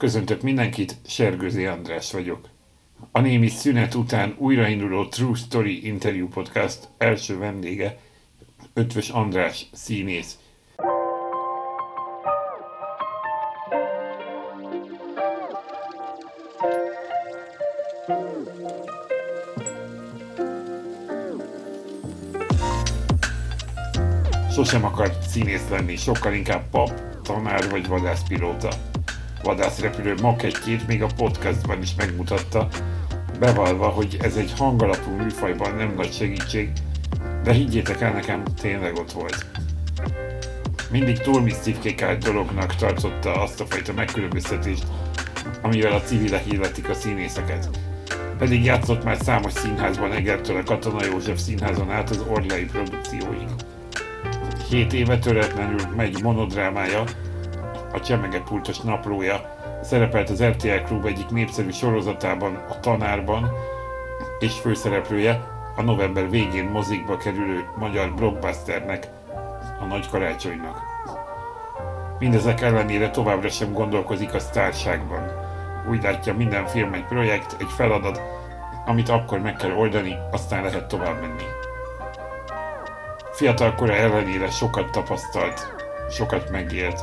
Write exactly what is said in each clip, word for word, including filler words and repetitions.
Köszöntök mindenkit, Sergőzé András vagyok. A némi szünet után újrainduló True Story Interview podcast első vendége Ötvös András színész. Sosem akart színész lenni, sokkal inkább pap, tanár vagy vadászpilóta. Vadászrepülő makettjét még a podcastban is megmutatta, bevallva, hogy ez egy hangalapú műfajban nem nagy segítség, de higgyétek el, nekem tényleg ott volt. Mindig túl misztifikált dolognak tartotta azt a fajta megkülönböztetést, amivel a civilek illetik a színészeket. Pedig játszott már számos színházban, Egertől a Katona József Színházon át az Orlai Produkcióig. Két éve töretlenül megy monodrámája, a Csemegepultos naplója, szerepelt az er té el Klub egyik népszerű sorozatában, a Tanárban, és főszereplője a november végén mozikba kerülő magyar blockbusternek, a Nagykarácsonynak. Mindezek ellenére továbbra sem gondolkozik a sztárságban. Úgy látja, minden film egy projekt, egy feladat, amit akkor meg kell oldani, aztán lehet tovább menni. Fiatalkora ellenére sokat tapasztalt, sokat megélt,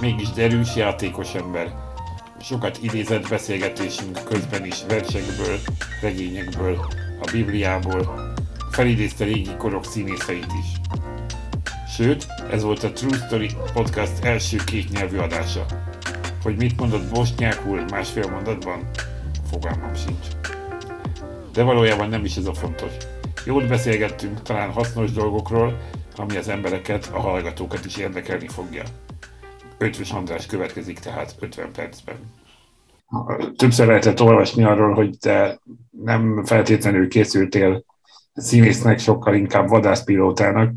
mégis derűs, játékos ember. Sokat idézett beszélgetésünk közben is versekből, regényekből, a Bibliából, felidézte régi korok színészeit is. Sőt, ez volt a True Story Podcast első kétnyelvű adása. Hogy mit mondott bosnyákul másfél mondatban, fogalmam sincs. De valójában nem is ez a fontos. Jót beszélgettünk talán hasznos dolgokról, ami az embereket, a hallgatókat is érdekelni fogja. Ötvös András következik tehát ötven percben. Többször lehetett olvasni arról, hogy te nem feltétlenül készültél színésznek, sokkal inkább vadászpilótának,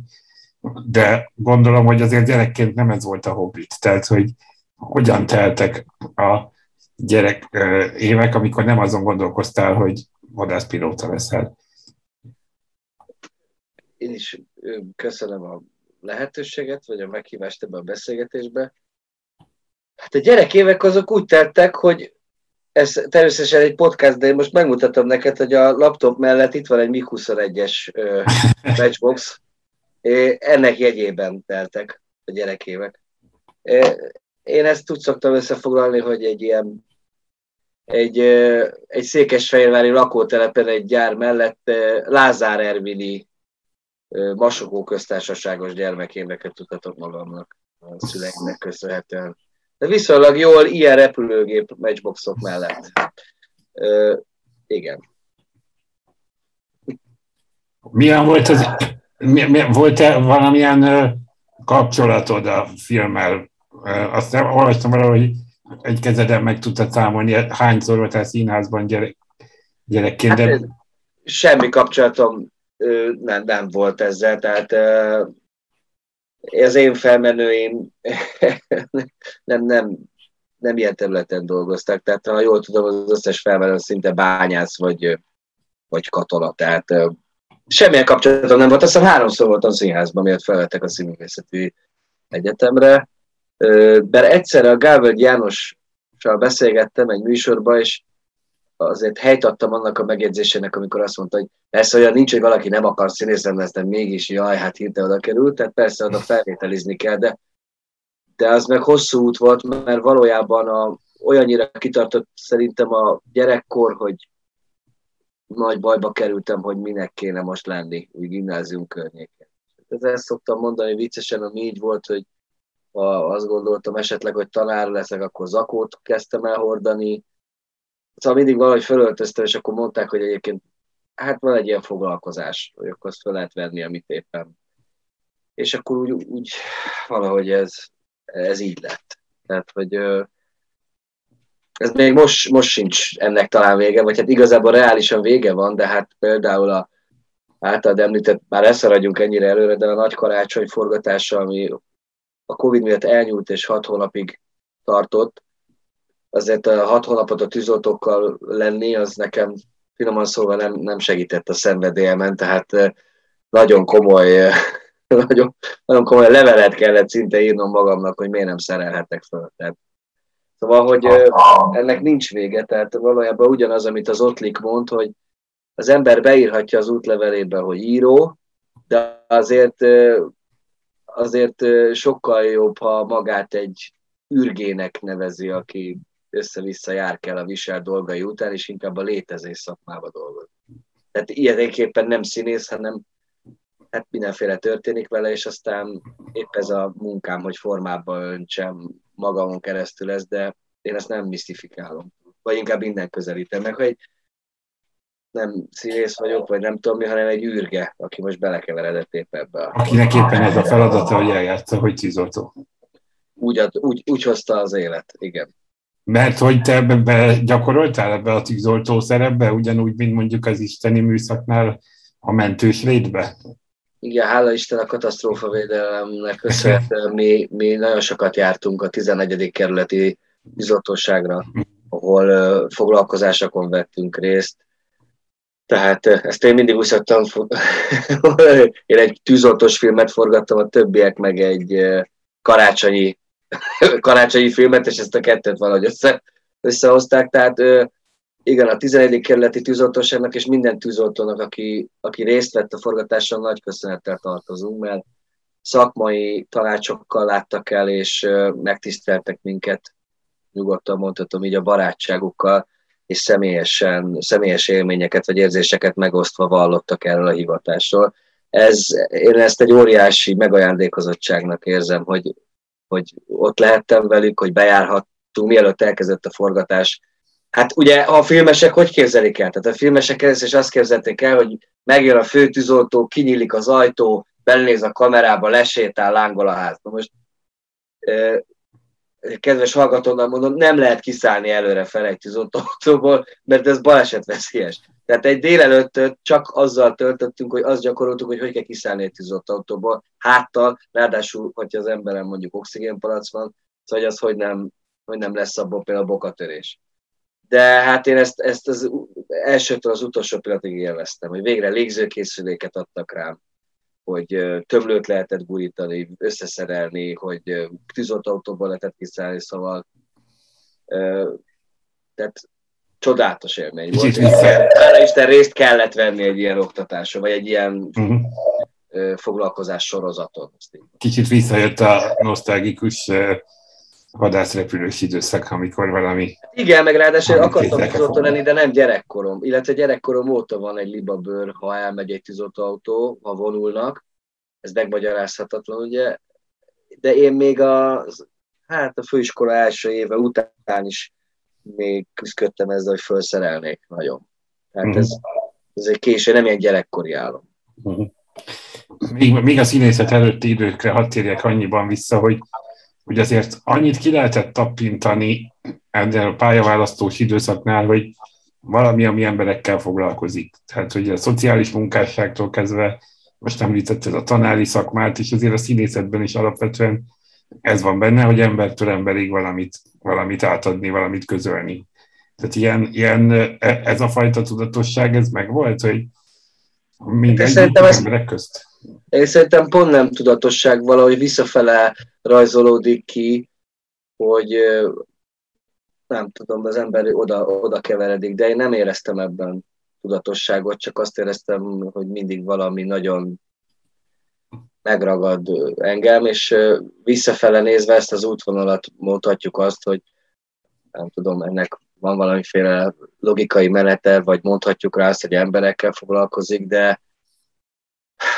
de gondolom, hogy azért gyerekként nem ez volt a hobbit. Tehát, hogy hogyan teltek a gyerek évek, amikor nem azon gondolkoztál, hogy vadászpilóta leszel. Én is köszönöm a lehetőséget, vagy a meghívást ebbe a beszélgetésbe. Hát a gyerekévek azok úgy teltek, hogy ez természetesen egy podcast, de én most megmutatom neked, hogy a laptop mellett itt van egy mig huszonegyes Matchbox. Ennek jegyében teltek a gyerekévek. Én ezt úgy szoktam összefoglalni, hogy egy ilyen egy, egy székesfehérvári lakótelepen egy gyár mellett Lázár Ermini Masogó köztársaságos gyermekéveket tudhatok magamnak, a szüleimnek köszönhetően. De viszonylag jól ilyen repülőgép matchboxok mellett. Ö, igen. Milyen volt az... Mi, mi, volt-e valamilyen ö, kapcsolatod a filmmel? Ö, azt nem olvastam arra, hogy egy kezeden meg tudtad számolni, hányszor voltál színházban gyerek, gyerekként? De... Hát, semmi kapcsolatom Nem, nem volt ezzel, tehát az én felmenőim nem, nem, nem ilyen területen dolgoztak, tehát ha jól tudom, az összes felmenő szinte bányász vagy, vagy katona, tehát semmilyen kapcsolatom nem volt, aztán háromszor voltam színházban, miatt felvettek a Színművészeti Egyetemre, mert egyszerre a Gávold Jánossal beszélgettem egy műsorba, és azért helyt adtam annak a megjegyzésének, amikor azt mondta, hogy persze olyan nincs, hogy valaki nem akar színész, nem lesz, de mégis jaj, hát hirtelen oda került, tehát persze oda felvételizni kell, de, de az meg hosszú út volt, mert valójában a, olyannyira kitartott szerintem a gyerekkor, hogy nagy bajba kerültem, hogy minek kéne most lenni, úgy gimnázium környéken. Ezt szoktam mondani viccesen, ami így volt, hogy ha azt gondoltam esetleg, hogy tanár leszek, akkor zakót kezdtem el hordani. Szóval mindig valahogy felöltöztem, és akkor mondták, hogy egyébként hát van egy ilyen foglalkozás, hogy akkor azt fel lehet venni, amit éppen. És akkor úgy, úgy valahogy ez, ez így lett. Tehát, hogy ez még most, most sincs ennek talán vége, vagy hát igazából reálisan vége van, de hát például a általad említett, már elszaradjunk ennyire előre, de a Nagykarácsony forgatása, ami a Covid miatt elnyúlt és hat hónapig tartott, azért a hat hónapot a tűzoltókkal lenni, az nekem finoman szólva nem, nem segített a szenvedélyemen, tehát nagyon komoly, nagyon, nagyon komoly levelet kellett szinte írnom magamnak, hogy miért nem szerelhetnek föl. Tehát Szóval, hogy ennek nincs vége, tehát valójában ugyanaz, amit az Ottlik mond, hogy az ember beírhatja az útlevelébe, hogy író, de azért, azért sokkal jobb, ha magát egy ürgének nevezi, aki össze-vissza jár kell a visel dolgai után, és inkább a létezés szakmába dolgozik. Tehát ilyenképpen nem színész, hanem hát mindenféle történik vele, és aztán épp ez a munkám, hogy formába öntsem magamon keresztül ez, de én ezt nem misztifikálom. Vagy inkább innen közelítem meg, hogy nem színész vagyok, vagy nem tudom mi, hanem egy űrge, aki most belekeveredett épp ebbe. A... Akinek éppen ez a feladata, hogy eljátsza, hogy tűzoltó. Úgy, úgy, úgy hozta az élet, igen. Mert hogy te be gyakoroltál ebbe a tűzoltó szerepbe, ugyanúgy, mint mondjuk az Isteni műszaknál a mentős létbe? Igen, hála Isten a katasztrófavédelemnek köszönhetően mi, mi nagyon sokat jártunk a tizennegyedik kerületi tűzoltóságra, ahol uh, foglalkozásokon vettünk részt. Tehát uh, ezt én mindig úgy szoktam, én egy tűzoltós filmet forgattam, a többiek meg egy uh, karácsonyi, karácsonyi filmet, és ezt a kettőt valahogy össze, összehozták. Tehát uh, igen, a tizenegyedik kerületi tűzoltóságnak és minden tűzoltónak, aki, aki részt vett a forgatáson, nagy köszönettel tartozunk, mert szakmai tanácsokkal láttak el, és megtiszteltek minket, nyugodtan mondhatom így, a barátságukkal, és személyesen, személyes élményeket vagy érzéseket megosztva vallottak erről a hivatásról. Ez, én ezt egy óriási megajándékozottságnak érzem, hogy, hogy ott lehettem velük, hogy bejárhattunk, mielőtt elkezdett a forgatás. Hát ugye a filmesek hogy képzelik el? Tehát a filmesek először is azt képzelték el, hogy megjön a főtűzoltó, kinyílik az ajtó, belenéz a kamerába, lesétál, lángol a házba. Most eh, kedves hallgatónak mondom, nem lehet kiszállni előre fel egy tűzoltóautóból, mert ez balesetveszélyes. Tehát egy délelőtt csak azzal töltöttünk, hogy azt gyakoroltuk, hogy hogy kell kiszállni egy tűzoltóautóból, háttal, ráadásul, hogyha az emberen mondjuk oxigénpalac van, szóval az hogy nem, hogy nem lesz abból például bokatörés. De hát én ezt, ezt az elsőtől az utolsó pillanatig élveztem, hogy végre légzőkészüléket adtak rám, hogy tömlőt lehetett gurítani, összeszerelni, hogy tűzoltóautóból lehetett kiszállni, szóval tehát csodálatos élmény volt. Hála Isten, részt kellett venni egy ilyen oktatáson, vagy egy ilyen uh-huh. foglalkozás sorozaton. Kicsit visszajött a nosztalgikus... vadászrepülős időszak, amikor valami... Igen, meg ráadásul akartam tűzoltó lenni, de nem gyerekkorom. Illetve gyerekkorom óta van egy libabőr, ha elmegy egy tűzoltóautó, ha vonulnak. Ez megmagyarázhatatlan, ugye? De én még a, hát a főiskola első éve után is még küzdködtem ezzel, hogy felszerelnék nagyon. Tehát mm. ez, ez egy késő, nem ilyen gyerekkori álom. Mm. Még, még a színészet előtti időkre hadd térjek annyiban vissza, hogy hogy azért annyit ki lehetett tappintani a pályaválasztós időszaknál, hogy valami, ami emberekkel foglalkozik. Tehát, hogy a szociális munkásságtól kezdve, most említetted a tanári szakmát, és azért a színészetben is alapvetően ez van benne, hogy embertől emberig valamit, valamit átadni, valamit közölni. Tehát ilyen, ilyen, ez a fajta tudatosság, ez megvolt, hogy mindegy emberek közt. Én szerintem pont nem tudatosság, valahogy visszafele rajzolódik ki, hogy nem tudom, az ember oda, oda keveredik, de én nem éreztem ebben tudatosságot, csak azt éreztem, hogy mindig valami nagyon megragad engem, és visszafele nézve ezt az útvonalat mondhatjuk azt, hogy nem tudom, ennek van valamiféle logikai menete, vagy mondhatjuk rá azt, hogy emberekkel foglalkozik, de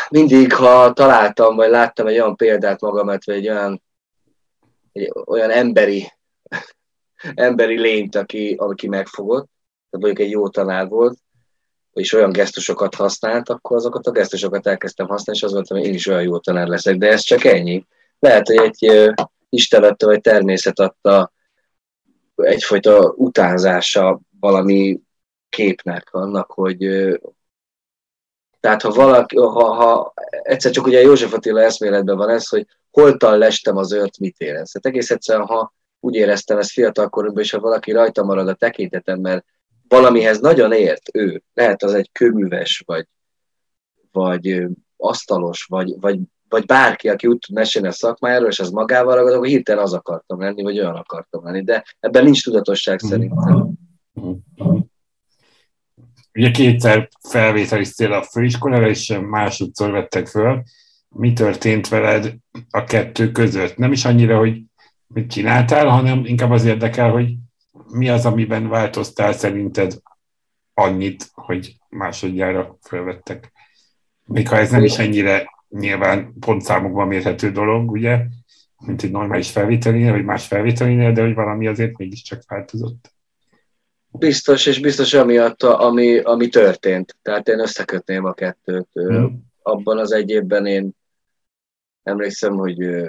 mindig, ha találtam, vagy láttam egy olyan példát magamat, vagy egy olyan, egy olyan emberi, emberi lényt, aki, aki megfogott, tehát mondjuk egy jó tanár volt, és olyan gesztusokat használt, akkor azokat a gesztusokat elkezdtem használni, és azt mondtam, hogy én is olyan jó tanár leszek, de ez csak ennyi. Lehet, hogy egy Isten adta, vagy természet adta egyfajta utánzása valami képnek annak, hogy... Tehát ha valaki, ha, ha egyszer csak ugye József Attila eszméletben van ez, hogy holtan lestem az őrt, mit érez. Tehát egész egyszerűen, ha úgy éreztem ezt fiatalkoromban, és ha valaki rajta marad a tekintetem, mert valamihez nagyon ért ő, lehet az egy kőműves, vagy, vagy asztalos, vagy, vagy vagy bárki, aki úgy tud mesélni a szakmájáról, és az magával ragad, akkor hirtelen az akartam lenni, vagy olyan akartam lenni, de ebben nincs tudatosság szerintem. Ugye kétszer felvételiztél a főiskolára, és másodszor vettek föl. Mi történt veled a kettő között? Nem is annyira, hogy mit csináltál, hanem inkább az érdekel, hogy mi az, amiben változtál szerinted annyit, hogy másodjára felvettek. Még ha ez nem is ennyire nyilván pontszámokban mérhető dolog, ugye, mint egy normális felvételinél, vagy más felvételinél, de hogy valami azért mégiscsak változott. Biztos, és biztos amiatt, ami, ami történt. Tehát én összekötném a kettőt. Mm. Abban az egy évben én emlékszem, hogy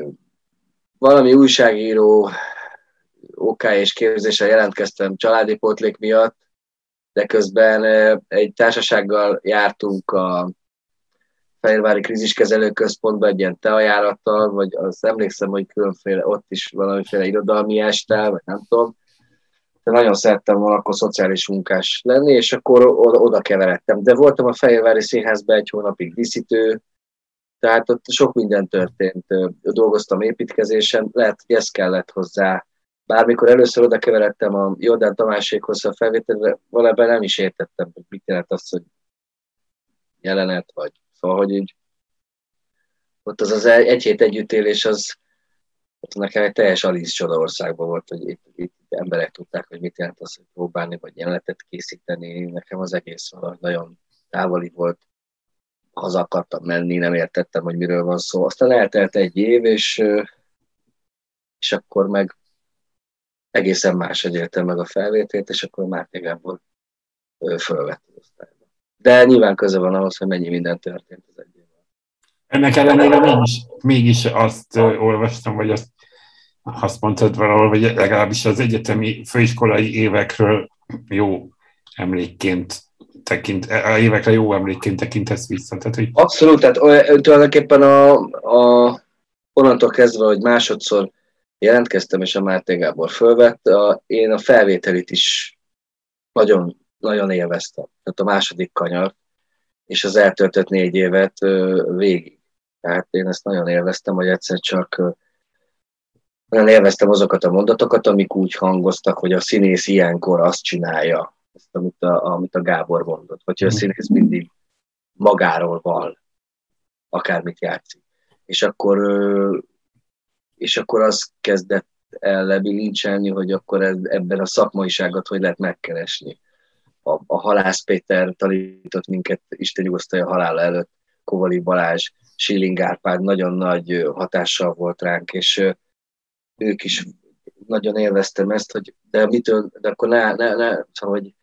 valami újságíró o ká és képzésre jelentkeztem családi pótlék miatt, de közben egy társasággal jártunk a Fehérvári Kríziskezelőközpontba egy ilyen teajárattal, vagy azt emlékszem, hogy különféle, ott is valamiféle irodalmi este, vagy nem tudom. De nagyon szerettem volna akkor szociális munkás lenni, és akkor oda keveredtem. De voltam a Fehérvári Színházban egy hónapig díszítő, tehát ott sok minden történt. Dolgoztam építkezésen, lehet, hogy ez kellett hozzá. Bármikor először oda keveredtem a Jordán Tamásékhoz a felvételre, valójában nem is értettem, hogy mit jelent az, hogy jelenet vagy. Szóval, hogy így ott az az egy hét együttélés, az ott nekem egy teljes Alice Csodaországban volt, hogy itt, itt emberek tudták, hogy mit jelent az, hogy próbálni, vagy jelenetet készíteni. Nekem az egész valahogy nagyon távoli volt. Haza akartam menni, nem értettem, hogy miről van szó. Aztán eltelt egy év, és, és akkor meg egészen máshogy éltem meg a felvételt, és akkor Márty Gábor fölvett az osztályba. De nyilván köze van ahhoz, hogy mennyi minden történt az egyébként. Ennek ellenére mégis, mégis azt olvastam, vagy azt, azt mondtad valahol, vagy legalábbis az egyetemi főiskolai évekről jó emlékként tekint, évekre jó emlékként tekintesz vissza. Tehát, hogy... Abszolút, tehát tulajdonképpen a, a, onnantól kezdve, hogy másodszor jelentkeztem, és a Márty Gábor fölvett, a, én a felvételit is nagyon, nagyon élveztem. Tehát a második kanyar, és az eltöltött négy évet végig. Tehát én ezt nagyon élveztem, hogy egyszer csak nagyon élveztem azokat a mondatokat, amik úgy hangoztak, hogy a színész ilyenkor azt csinálja, ezt, amit, a, amit a Gábor mondott, vagy a színész mindig magáról van, akármit játszik. És akkor, és akkor az kezdett el lebilincselni, hogy akkor ebben a szakmaiságot hogy lehet megkeresni. A, a Halász Péter tanított minket, Isten nyugosztalja halála előtt, Kovali Balázs, Síling Árpád nagyon nagy hatással volt ránk, és ők is nagyon élveztem ezt, hogy de mitől, de akkor ne, ne, ne, szóval, hogy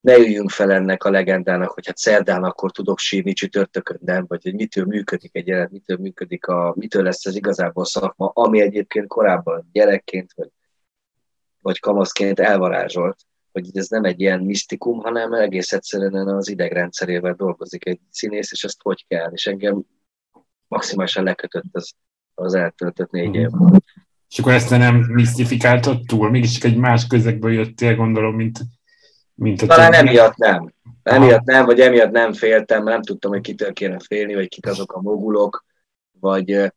ne üljünk fel ennek a legendának, hogy hát szerdán akkor tudok sírni, csütörtökön nem, vagy hogy mitől működik egy jelenet, mitől működik a, mitől lesz ez igazából szakma, ami egyébként korábban gyerekként, vagy, vagy kamaszként elvarázsolt. Hogy ez nem egy ilyen misztikum, hanem egész egyszerűen az idegrendszerével dolgozik egy színész, és ezt hogy kell. És engem maximálisan lekötött az, az eltöltött négy év. És akkor ezt nem misztifikáltad túl? Mégis csak egy más közegből jöttél, gondolom, mint, mint a... Talán többi. emiatt nem. Emiatt nem, vagy emiatt nem féltem, nem tudtam, hogy kitől kéne félni, vagy kik azok a mogulok, vagy...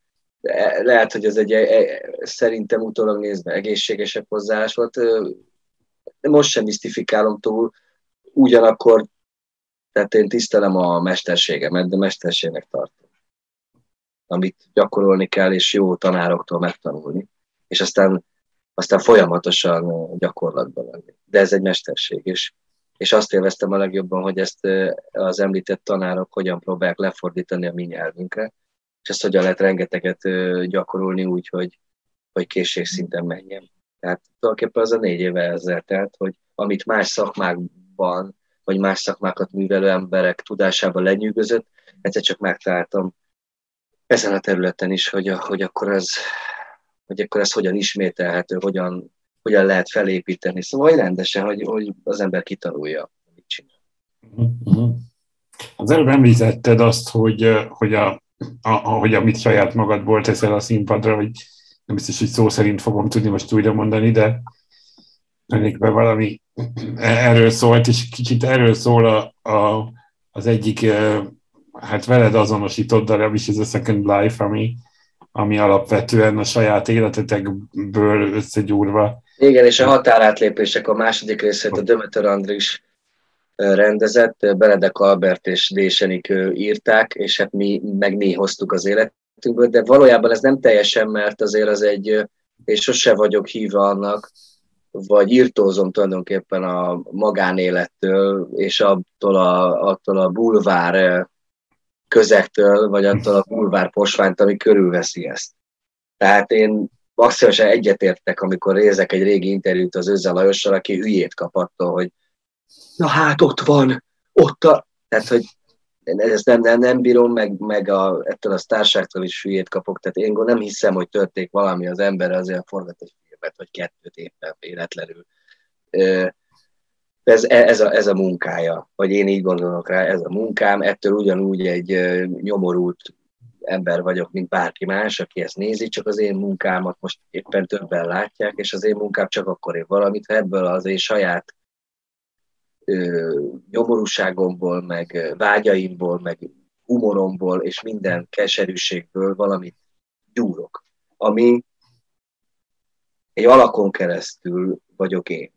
Lehet, hogy ez egy szerintem utólag nézve egészségesebb hozzáállás volt. De most sem misztifikálom túl, ugyanakkor, tehát én tisztelem a mesterségemet, de mesterségnek tartom, amit gyakorolni kell, és jó tanároktól megtanulni, és aztán, aztán folyamatosan gyakorlatban lenni. De ez egy mesterség, és, és azt élveztem a legjobban, hogy ezt az említett tanárok hogyan próbálják lefordítani a mi nyelvünkre, és ezt hogyan lehet rengeteget gyakorolni úgy, hogy, hogy készségszinten menjen. Tehát tulajdonképpen az a négy éve ezzel telt, hogy amit más szakmákban, vagy más szakmákat művelő emberek tudásában lenyűgözött, egyszer csak megtaláltam ezen a területen is, hogy, hogy, akkor, ez, hogy akkor ez hogyan ismételhető, hogyan, hogyan lehet felépíteni. Szóval rendesen, hogy, hogy az ember kitanulja, mit csinál. Uh-huh. Az előbb említetted azt, hogy, hogy, a, a, hogy amit saját magadból teszel a színpadra, hogy nem biztos, hogy szó szerint fogom tudni most újra mondani, de önökben valami erről szólt, és kicsit erről szól a, a, az egyik hát veled azonosított darab is, ez a Second Life, ami, ami alapvetően a saját életetekből összegyúrva. Igen, és a határátlépések a második részét a Demeter Andris rendezett, Benedek Albert és Désenik írták, és hát mi meg mi hoztuk az életünkből, de valójában ez nem teljesen, mert azért az egy, és sose vagyok híve annak, vagy írtózom tulajdonképpen a magánélettől, és attól a, attól a bulvár közektől, vagy attól a bulvár posványt, ami körülveszi ezt. Tehát én maximálisan egyetértek, amikor nézek egy régi interjút az Özza Lajossal, aki hülyét kap attól, hogy na hát ott van, ott a... Tehát, hogy én ezt nem, nem, nem bírom, meg, meg a, ettől a sztárságtól is hülyét kapok. Tehát én nem hiszem, hogy történik valami az emberre, azért forgat egy filmet, vagy kettőt éppen véletlenül. Ez, ez, a, ez a munkája, vagy én így gondolok rá, ez a munkám. Ettől ugyanúgy egy nyomorult ember vagyok, mint bárki más, aki ezt nézi, csak az én munkámat most éppen többen látják, és az én munkám csak akkor ér valamit, ha ebből az én saját nyomorúságomból, meg vágyaimból, meg humoromból, és minden keserűségből valamit gyúrok, ami egy alakon keresztül vagyok én,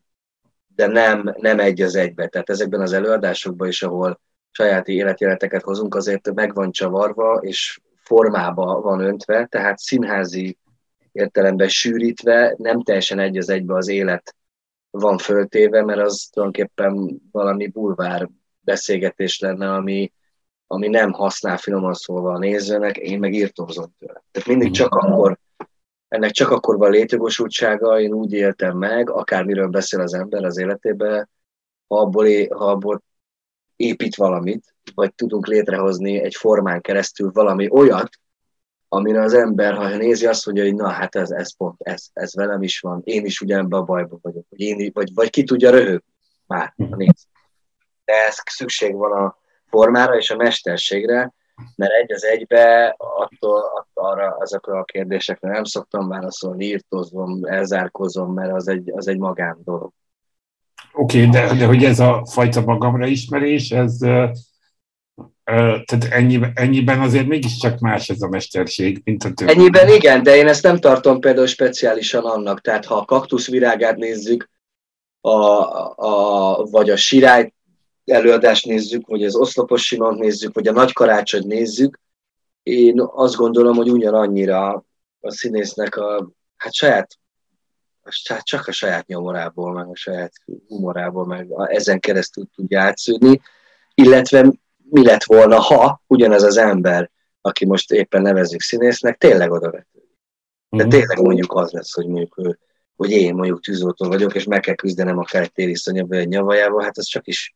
de nem, nem egy az egybe. Tehát ezekben az előadásokban is, ahol saját életjeleneteket hozunk, azért meg van csavarva, és formába van öntve, tehát színházi értelemben sűrítve, nem teljesen egy az egybe az élet van föltéve, mert az tulajdonképpen valami bulvár beszélgetés lenne, ami, ami nem használ finoman szólva a nézőnek, én meg írtózom tőle. Tehát mindig csak akkor, ennek csak akkor van létjogosultsága, én úgy éltem meg, akármiről beszél az ember az életében, ha abból, é, ha abból épít valamit, vagy tudunk létrehozni egy formán keresztül valami olyat, amire az ember, ha nézi, azt mondja, hogy na hát ez, ez pont, ez, ez velem is van, én is ugyanebben a bajban vagyok, vagy, én, vagy, vagy ki tudja röhög már, ha néz. De ez szükség van a formára és a mesterségre, mert egy az egybe attól, arra, azokra a kérdésekre nem szoktam válaszolni, írtózom, elzárkozom, mert az egy, az egy magán dolog. Oké, okay, de, de hogy ez a fajta magamra ismerés, ez... Tehát ennyiben, ennyiben azért mégiscsak más ez a mesterség, mint a többi. Ennyiben igen, de én ezt nem tartom például speciálisan annak. Tehát ha a kaktuszvirágát nézzük, a, a, vagy a sirály előadást nézzük, vagy az oszlopos simont nézzük, vagy a nagykarácsonyt nézzük, én azt gondolom, hogy ugyanannyira a színésznek a, hát saját, csak a saját nyomorából, meg a saját humorából, meg ezen keresztül tudja átszűrni, illetve mi lett volna, ha ugyanez az ember, aki most éppen nevezzük színésznek, tényleg oda vetődik. De tényleg mondjuk az lesz, hogy mondjuk ő, hogy én mondjuk tűzoltó vagyok, és meg kell küzdenem akár egy téliszonyba, vagy egy nyavajával, hát az csak is,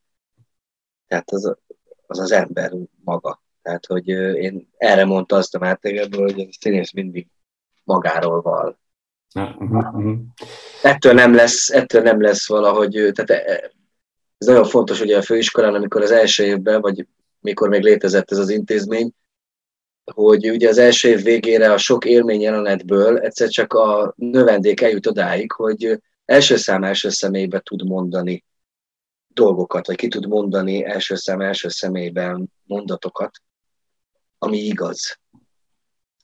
tehát az az, az ember maga. Tehát, hogy én erre mondta azt a Mártégeből, hogy a színész mindig magáról val. Uh-huh. Ettől nem lesz, ettől nem lesz valahogy, tehát ez nagyon fontos, hogy a főiskolán, amikor az első évben, vagy mikor még létezett ez az intézmény, hogy ugye az első év végére a sok élmény jelenetből egyszer csak a növendék eljut odáig, hogy első szám első személyben tud mondani dolgokat, vagy ki tud mondani első szám első személyben mondatokat, ami igaz.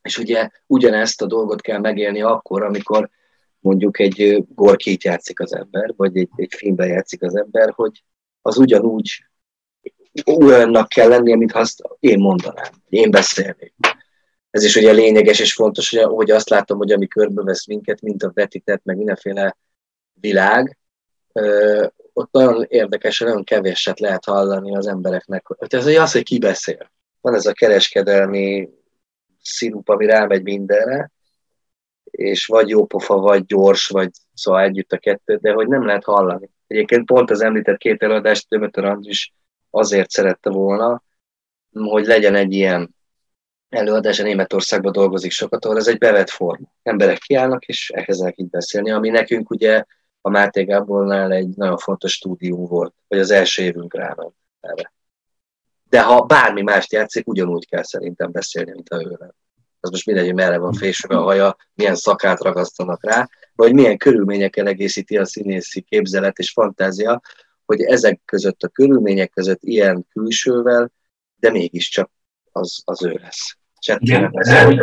És ugye ugyanezt a dolgot kell megélni akkor, amikor mondjuk egy Gorkit játszik az ember, vagy egy, egy filmben játszik az ember, hogy az ugyanúgy olyannak kell lennie, mintha azt én mondanám, én beszélnék. Ez is ugye lényeges és fontos, hogy, hogy azt látom, hogy ami körbevesz minket, mint a vetített, meg mindenféle világ, ott nagyon érdekes, nagyon keveset lehet hallani az embereknek. Tehát az, hogy ki beszél. Van ez a kereskedelmi szirup, ami rámegy mindenre, és vagy jópofa, vagy gyors, vagy szóval együtt a kettőt, de hogy nem lehet hallani. Egyébként pont az említett két előadást Demeter Andris azért szerette volna, hogy legyen egy ilyen előadás, a Németországban dolgozik sokat, ahol ez egy bevett forma. Emberek kiállnak, és elkezdenek így beszélni, ami nekünk ugye a Márty Gábornál egy nagyon fontos stúdió volt, vagy az első évünk ráment erre. De ha bármi mást játszik, ugyanúgy kell szerintem beszélni, mint a őre. Az most mindegy, hogy merre van fésülve a haja, milyen szakát ragasztanak rá, vagy milyen körülményekkel egészíti a színészi képzelet és fantázia, hogy ezek között a körülmények között ilyen külsővel, de mégiscsak az, az ő lesz. Igen, hogy,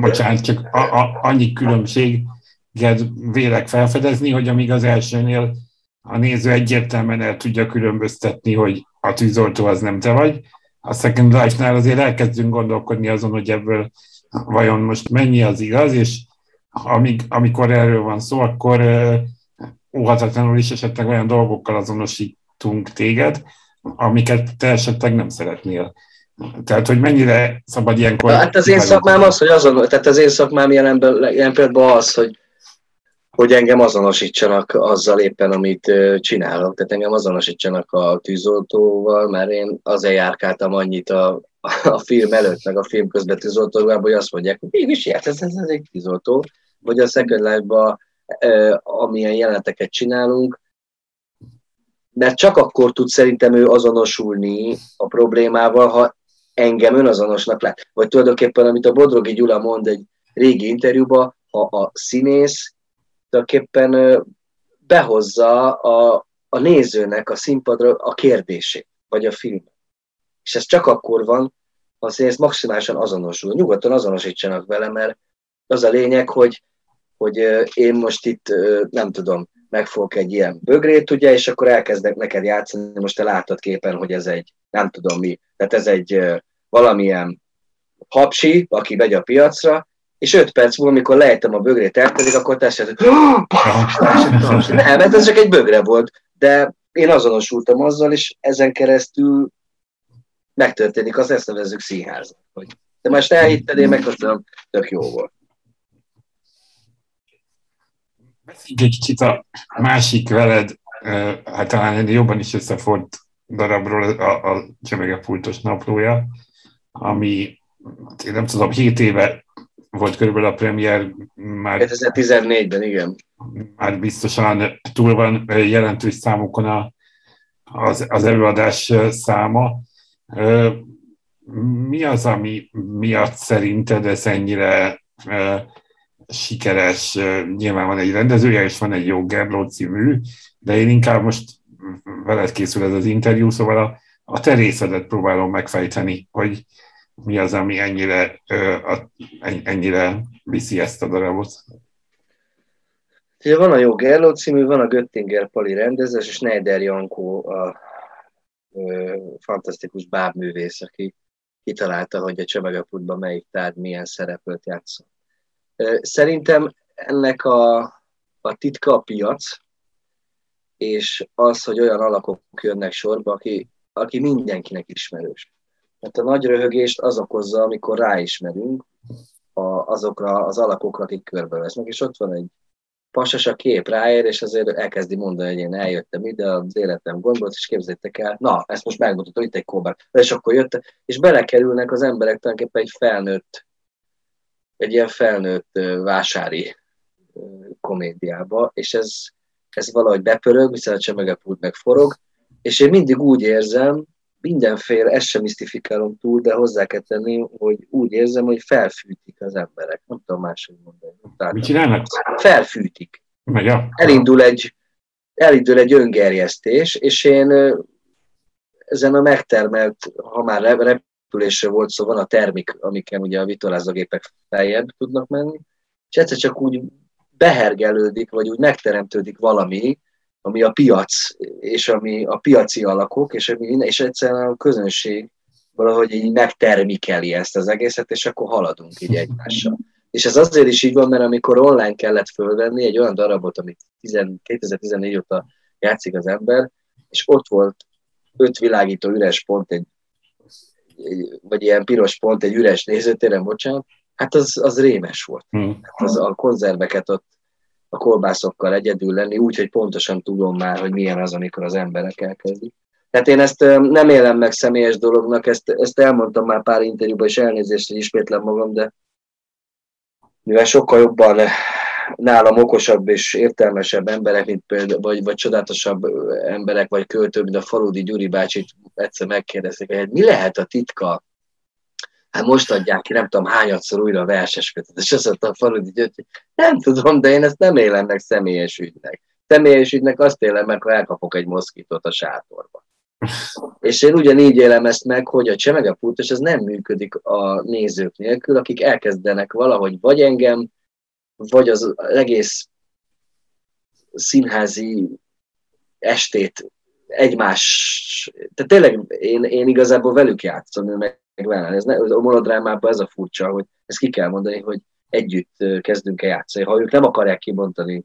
bocsánat, csak a, a, annyi különbséget vélek felfedezni, hogy amíg az elsőnél a néző egyértelműen el tudja különböztetni, hogy a tűzoltó az nem te vagy, a Second Life-nál azért elkezdünk gondolkodni azon, hogy ebből vajon most mennyi az igaz, és amíg, amikor erről van szó, akkor óhatatlanul is esetleg olyan dolgokkal azonosítunk téged, amiket te esetleg nem szeretnél. Tehát, hogy mennyire szabad ilyenkor... Hát az én szakmám az, hogy azon, tehát az én szakmám jelen pillanatban az, hogy, hogy engem azonosítsanak azzal éppen, amit csinálok. Tehát engem azonosítsanak a tűzoltóval, mert én azért járkáltam annyit a, a film előtt, meg a film közben tűzoltóval, hogy azt mondják, hogy mégis ilyet, ez, ez, ez egy tűzoltó. Vagy a Second Life-ban amilyen jeleneteket csinálunk, mert csak akkor tud szerintem ő azonosulni a problémával, ha engem önazonosnak lát. Vagy tulajdonképpen, amit a Bodrogi Gyula mond egy régi interjúban, ha a színész tulajdonképpen behozza a, a nézőnek a színpadra a kérdését, vagy a filmet. És ez csak akkor van, ha a színész maximálisan azonosul. Nyugodtan azonosítsanak vele, mert az a lényeg, hogy, hogy én most itt, nem tudom, megfogok egy ilyen bögrét, ugye, és akkor elkezdek neked játszani, most te láttad képen, hogy ez egy, nem tudom mi, tehát ez egy valamilyen hapsi, aki megy a piacra, és öt perc múlva, amikor lejtem a bögrét, eltelik, akkor tessék, hogy nem, ez csak egy bögre volt, de én azonosultam azzal, és ezen keresztül megtörténik, azt ezt nevezzük színháznak. De most elhitted, én megköszönöm, tök jó volt. Beszéljük egy kicsit a másik veled, hát talán jobban is összefort darabról, a, a Csemegepultos naplója, ami, én nem tudom, hét éve volt körülbelül a premier, már... kétezer-tizennégyben, igen. Már biztosan túl van jelentős számokon a, az, az előadás száma. Mi az, ami miatt szerinted ez ennyire... sikeres, nyilván van egy rendezője, és van egy jó Gerlóci mű, de én inkább most veled készül ez az interjú, szóval a, a te részedet próbálom megfejteni, hogy mi az, ami ennyire, ennyire viszi ezt a darabot. Van a jó Gerlóci mű, van a Göttinger Pali rendezés, és Schneider Jankó a, a, a fantasztikus bábművész, aki kitalálta, hogy a Csemegepultban melyik tárgy milyen szereplőt játszol. Szerintem ennek a, a titka a piac, és az, hogy olyan alakok jönnek sorba, aki, aki mindenkinek ismerős. Tehát a nagy röhögést az okozza, amikor ráismerünk a, azokra az alakokra, akik körbevesznek. És ott van egy pasas, a kép ráér, és azért elkezdi mondani, hogy én eljöttem ide, az életem gondolt, és képzeljétek el, na, ezt most megmutatom, itt egy kóbár. És akkor jött, és belekerülnek az emberek tulajdonképpen egy felnőtt, egy ilyen felnőtt vásári komédiába, és ez, ez valahogy bepörög, hiszen a Csemegepult megforog, és én mindig úgy érzem, mindenféle, ezt sem misztifikálom túl, de hozzá kell tenni, hogy úgy érzem, hogy felfűtik az emberek. Nem tudom máshogy mondani. Tehát mit csinálnak? Felfűtik. Elindul egy, elindul egy öngerjesztés, és én ezen a megtermelt, ha már rep- ülésről volt szó, van a termik, amiken ugye a vitorlázógépek feljebb tudnak menni, és egyszer csak úgy behergelődik, vagy úgy megteremtődik valami, ami a piac, és ami a piaci alakok, és, és egyszerűen a közönség valahogy így megtermikeli ezt az egészet, és akkor haladunk így egymással. És ez azért is így van, mert amikor online kellett fölvenni egy olyan darabot, amit kétezer-tizennégy óta játszik az ember, és ott volt öt világító üres pont egy vagy ilyen piros pont egy üres nézőtérem, bocsánat, hát az, az rémes volt. Hmm. Hát az a konzerveket ott a kolbászokkal egyedül lenni, úgyhogy pontosan tudom már, hogy milyen az, amikor az emberek elkezdik. Tehát én ezt nem élem meg személyes dolognak, ezt, ezt elmondtam már pár interjúban, és elnézést, hogy ismétlem magam, de mivel sokkal jobban nálam okosabb és értelmesebb emberek, mint például, vagy, vagy csodálatosabb emberek, vagy költők, mint a Faludi Gyuri bácsit egyszer megkérdezték, hogy mi lehet a titka? Hát most adják ki, nem tudom, hányadszor újra a verseskötetet. És azt mondta a Faludi Gyuri, hogy nem tudom, de én ezt nem élem meg személyes ügynek. Személyes ügynek azt élem meg, ha elkapok egy moszkitót a sátorba. És én ugyanígy élem ezt meg, hogy a Csemegepultos ez nem működik a nézők nélkül, akik elkezdenek valahogy vagy engem, vagy az egész színházi estét egymás... Tehát tényleg én, én igazából velük játszom, ő meg, meg velem. Ez ne, a monodrámában ez a furcsa, hogy ezt ki kell mondani, hogy együtt kezdünk el játszani. Ha ők nem akarják kibontani,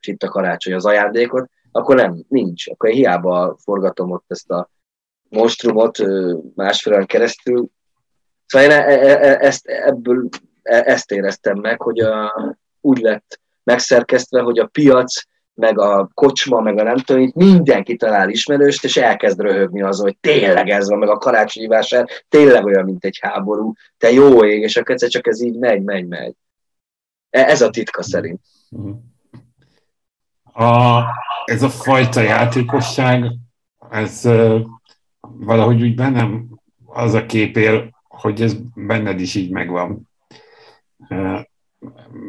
és itt a karácsony az ajándékot, akkor nem, nincs. Akkor hiába forgatom ott ezt a monstrumot másfélön keresztül. Szóval én e- ezt, ebből ezt éreztem meg, hogy a, úgy lett megszerkesztve, hogy a piac, meg a kocsma, meg a nem tudom, itt mindenki talál ismerőst, és elkezd röhögni azon, hogy tényleg ez van, meg a karácsonyi vásár, tényleg olyan, mint egy háború, te jó ég, és akkor csak ez így megy, megy, megy. Ez a titka szerint. A, ez a fajta játékosság, ez valahogy úgy bennem az a kép él, hogy ez benned is így megvan.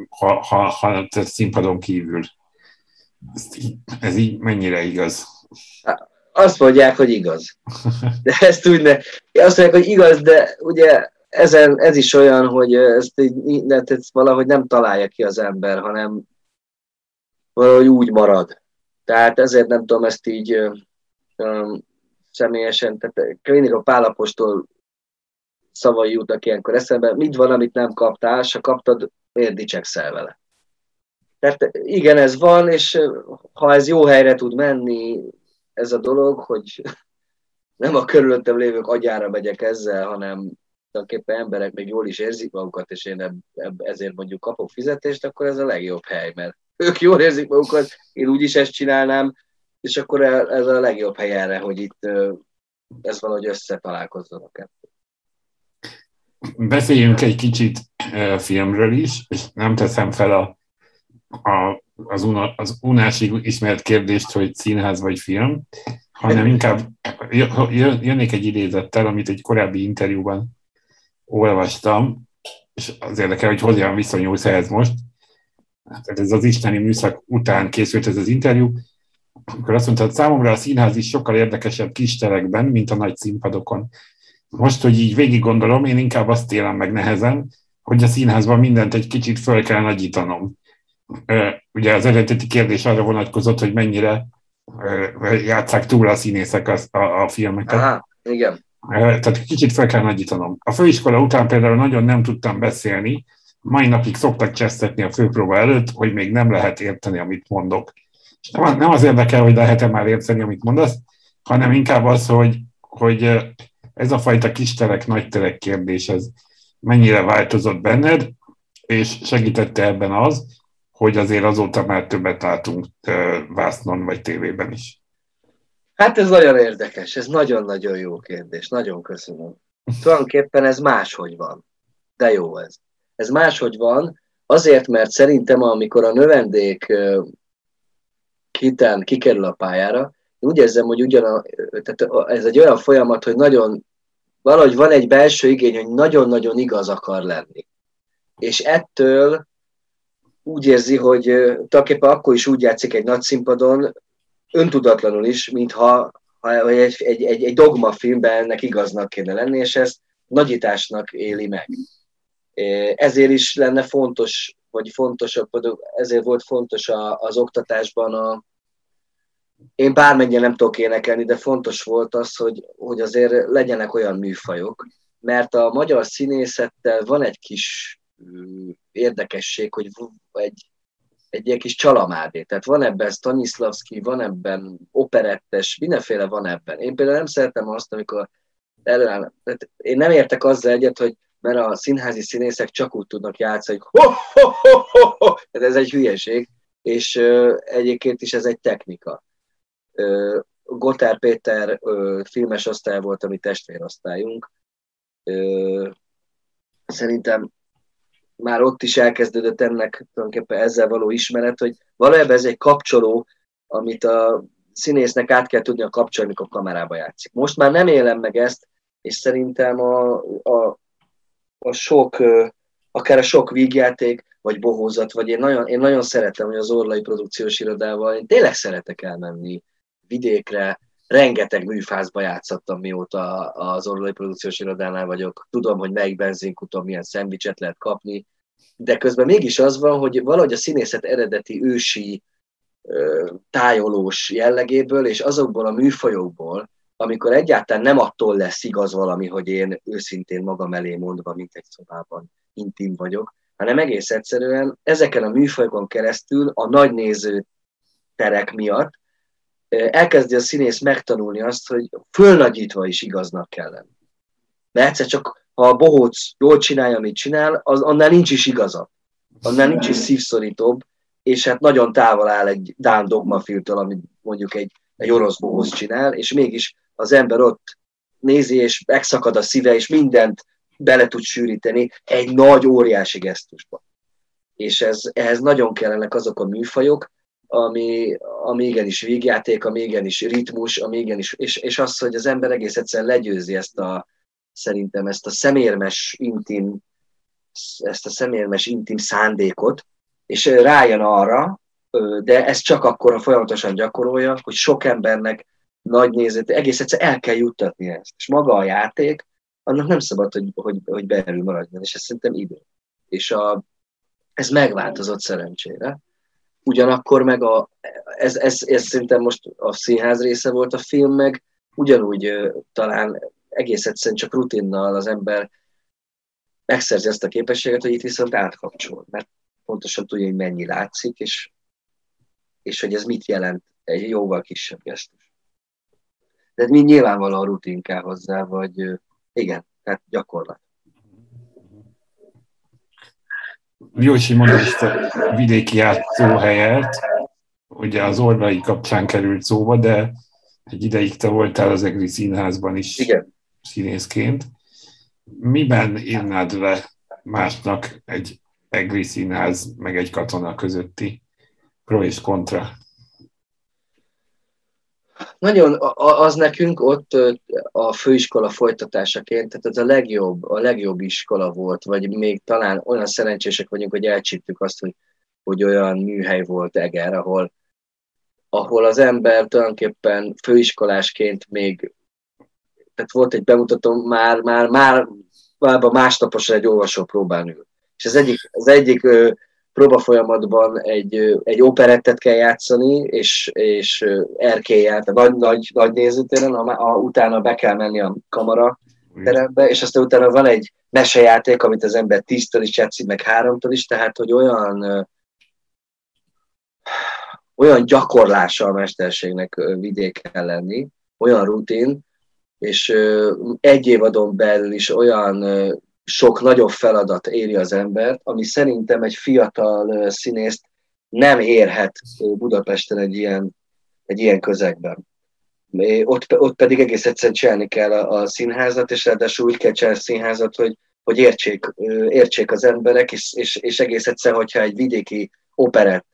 Ha, ha, ha te színpadon kívül. Ez így, ez így mennyire igaz? Azt mondják, hogy igaz. De ezt úgy ne, azt mondják, hogy igaz, de ugye ezen, ez is olyan, hogy ezt, így, ezt valahogy nem találja ki az ember, hanem valahogy úgy marad. Tehát ezért nem tudom ezt így um, személyesen, tehát mindig a Pál apostol szavai jutnak ilyenkor eszembe, mit van, amit nem kaptál, se kaptad, miért dicsekszel vele? Tehát igen, ez van, és ha ez jó helyre tud menni, ez a dolog, hogy nem a körülöttem lévők agyára megyek ezzel, hanem tulajdonképpen emberek még jól is érzik magukat, és én ezért mondjuk kapok fizetést, akkor ez a legjobb hely, mert ők jól érzik magukat, én úgyis ezt csinálnám, és akkor ez a legjobb hely erre, hogy itt ez valahogy összetalálkozzanak. Beszéljünk egy kicsit filmről is, és nem teszem fel a A, az, una, az unásig ismert kérdést, hogy színház vagy film, hanem inkább jönnék egy idézettel, amit egy korábbi interjúban olvastam, és az érdekel, hogy hogyan viszonyulsz ehhez most. Tehát ez az Isteni műszak után készült ez az interjú, amikor azt mondtad, számomra a színház is sokkal érdekesebb kis terekben, mint a nagy színpadokon. Most, hogy így végig gondolom, én inkább azt élem meg nehezen, hogy a színházban mindent egy kicsit föl kell nagyítanom. Ugye az eredeti kérdés arra vonatkozott, hogy mennyire játsszák túl a színészek a, a, a filmeket. Aha, igen. Tehát kicsit fel kell nagyítanom. A főiskola után például nagyon nem tudtam beszélni, mai napig szoktak csesztetni a főpróba előtt, hogy még nem lehet érteni, amit mondok. És nem, nem az érdekel, hogy lehet-e már érteni, amit mondasz, hanem inkább az, hogy, hogy ez a fajta kisterek, nagyterek kérdés, ez mennyire változott benned, és segítette ebben az, hogy azért azóta már többet látunk vásznon vagy tévében is? Hát ez nagyon érdekes, ez nagyon-nagyon jó kérdés, nagyon köszönöm. Tulajdonképpen ez máshogy van, de jó ez. Ez máshogy van, azért, mert szerintem amikor a növendék hitán kikerül a pályára, úgy érzem, hogy ugyan, tehát ez egy olyan folyamat, hogy nagyon, valahogy van egy belső igény, hogy nagyon-nagyon igaz akar lenni. És ettől úgy érzi, hogy tulajdonképpen akkor is úgy játszik egy nagy színpadon, öntudatlanul is, mintha ha egy, egy, egy dogmafilmben ennek igaznak kéne lenni, és ezt nagyításnak éli meg. Ezért is lenne fontos, vagy fontosabb, ezért volt fontos az oktatásban a... Én bármennyire nem tudok énekelni, de fontos volt az, hogy, hogy azért legyenek olyan műfajok, mert a magyar színészettel van egy kis érdekesség, hogy egy, egy ilyen kis csalamádé. Tehát van ebben Stanislavski, van ebben operettes, mindenféle van ebben. Én például nem szeretem azt, amikor előáll... Én nem értek azzal egyet, hogy mert a színházi színészek csak úgy tudnak játszani, hogy ho, ho, ho, ho, ho. Tehát ez egy hülyeség, és ö, egyébként is ez egy technika. Ö, Gotár Péter ö, filmes osztály volt, ami testvérosztályunk. Ö, szerintem már ott is elkezdődött ennek tulajdonképpen ezzel való ismeret, hogy valójában ez egy kapcsoló, amit a színésznek át kell tudnia kapcsolni, amikor kamerába játszik. Most már nem élem meg ezt, és szerintem a, a, a sok, akár a sok vígjáték, vagy bohózat, vagy én nagyon, én nagyon szeretem, hogy az Orlai Produkciós Irodával, én tényleg szeretek elmenni vidékre, rengeteg műfázba játszottam, mióta az Orlai Produkciós Irodánál vagyok. Tudom, hogy melyik benzinkuton milyen szendvicset lehet kapni, de közben mégis az van, hogy valahogy a színészet eredeti ősi tájolós jellegéből, és azokból a műfajokból, amikor egyáltalán nem attól lesz igaz valami, hogy én őszintén magam elé mondva, mint egy szobában intim vagyok, hanem egész egyszerűen ezeken a műfajokon keresztül a nagy nézőterek miatt elkezdi a színész megtanulni azt, hogy fölnagyítva is igaznak kell lenni. Mert egyszer csak, ha a bohóc jól csinálja, amit csinál, az annál nincs is igaza. Annál nincs is szívszorítóbb, és hát nagyon távol áll egy dán dogmafilmtől, amit mondjuk egy, egy orosz bohóc csinál, és mégis az ember ott nézi, és megszakad a szíve, és mindent bele tud sűríteni egy nagy, óriási gesztusba. És ez, ehhez nagyon kellenek azok a műfajok, ami, ami igenis vígjáték, ami igenis ritmus, ami igenis, és, és az, hogy az ember egész egyszerűen legyőzi ezt a, szerintem ezt a szemérmes intim, ezt a szemérmes intim szándékot, és rájön arra, de ez csak akkor, ha folyamatosan gyakorolja, hogy sok embernek nagy nézőt, egész egyszer el kell juttatni ezt. És maga a játék, annak nem szabad, hogy, hogy, hogy belül maradjon, és ez szerintem idő. És a, ez megváltozott szerencsére. Ugyanakkor meg a, ez, ez, ez szerintem most a színház része volt a film, meg ugyanúgy talán egész egyszerűen csak rutinnal az ember megszerzi ezt a képességet, hogy itt viszont átkapcsol, mert pontosan tudja, hogy mennyi látszik, és, és hogy ez mit jelent egy jóval kisebb gesztus. De mind nyilvánvalóan rutin kell hozzá, vagy igen, tehát gyakorlat. Jósi mondta ezt a vidéki játszóhelyet, ugye az Orlai kapcsán került szóba, de egy ideig te voltál az egri színházban is, igen, színészként. Miben írnád be másnak egy egri színház meg egy katona közötti pro és kontra? Nagyon, az nekünk ott a főiskola folytatásaként, tehát ez a legjobb, a legjobb iskola volt, vagy még talán olyan szerencsések vagyunk, hogy elcsíptük azt, hogy, hogy olyan műhely volt Eger, ahol, ahol az ember tulajdonképpen főiskolásként még, tehát volt egy bemutató, már, már, már, már másnaposra egy olvasó próbán ül. És az egyik, az egyik próbafolyamatban egy, egy operettet kell játszani, és, és erkéllyel, tehát nagy, nagy, nagy nézőtéren, a, a, utána be kell menni a kamara terembe, és aztán utána van egy mesejáték, amit az ember tíztől is játszik, meg háromtól is, tehát hogy olyan, olyan gyakorlása a mesterségnek vidék kell lenni, olyan rutin, és egy évadon belül is olyan sok nagyobb feladat éri az embert, ami szerintem egy fiatal színészt nem érhet Budapesten egy ilyen, egy ilyen közegben. Ott, ott pedig egész egyszerűen csinálni kell a, a színházat, és ráadásul úgy kell csinálni a színházat, hogy, hogy értsék, értsék az emberek, és, és, és egész egyszerűen, hogyha egy vidéki operett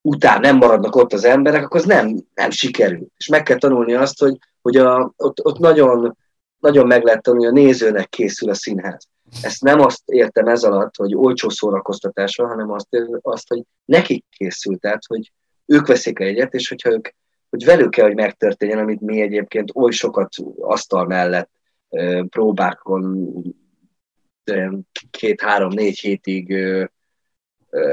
után nem maradnak ott az emberek, akkor az nem, nem sikerül. És meg kell tanulni azt, hogy, hogy a, ott, ott nagyon... Nagyon meg lehet tanulni, hogy a nézőnek készül a színház. Ezt nem azt értem ez alatt, hogy olcsó szórakoztatás van, hanem azt, azt, hogy nekik készül, tehát, hogy ők veszik egyet, és hogyha ők, hogy velük kell, hogy megtörténjen, amit mi egyébként oly sokat asztal mellett próbákon két-három-négy hétig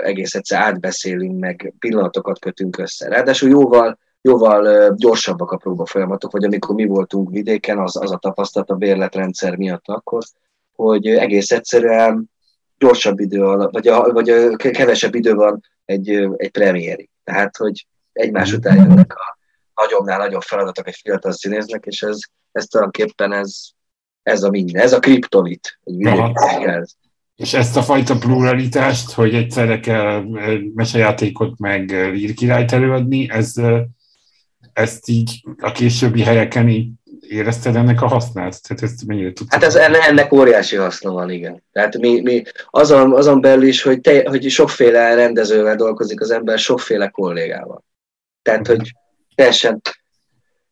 egész egyszer átbeszélünk, meg pillanatokat kötünk össze. Ráadásul jóval Jóval gyorsabbak a próbafolyamatok, vagy amikor mi voltunk vidéken, az, az a tapasztalat a bérletrendszer miatt akkor, hogy egész egyszerűen gyorsabb idő alatt, vagy, a, vagy a kevesebb idő van egy, egy premiérig. Tehát, hogy egymás után jönnek a nagyobbnál nagyobb feladatok egy fiatal színésznek, és ez, ez tulajdonképpen ez, ez a minden, ez a kriptonit, egy vidékhez. És ezt a fajta pluralitást, hogy egyszerre kell mesejátékot meg Lírkirályt előadni, ez... Ezt így a későbbi helyeken így érezted ennek a hasznát? Tehát ezt mennyire tudtad? Hát ez, ennek óriási haszna van, igen. Tehát mi, mi azon, azon belül is, hogy, te, hogy sokféle rendezővel dolgozik az ember, sokféle kollégával. Tehát, hogy teljesen,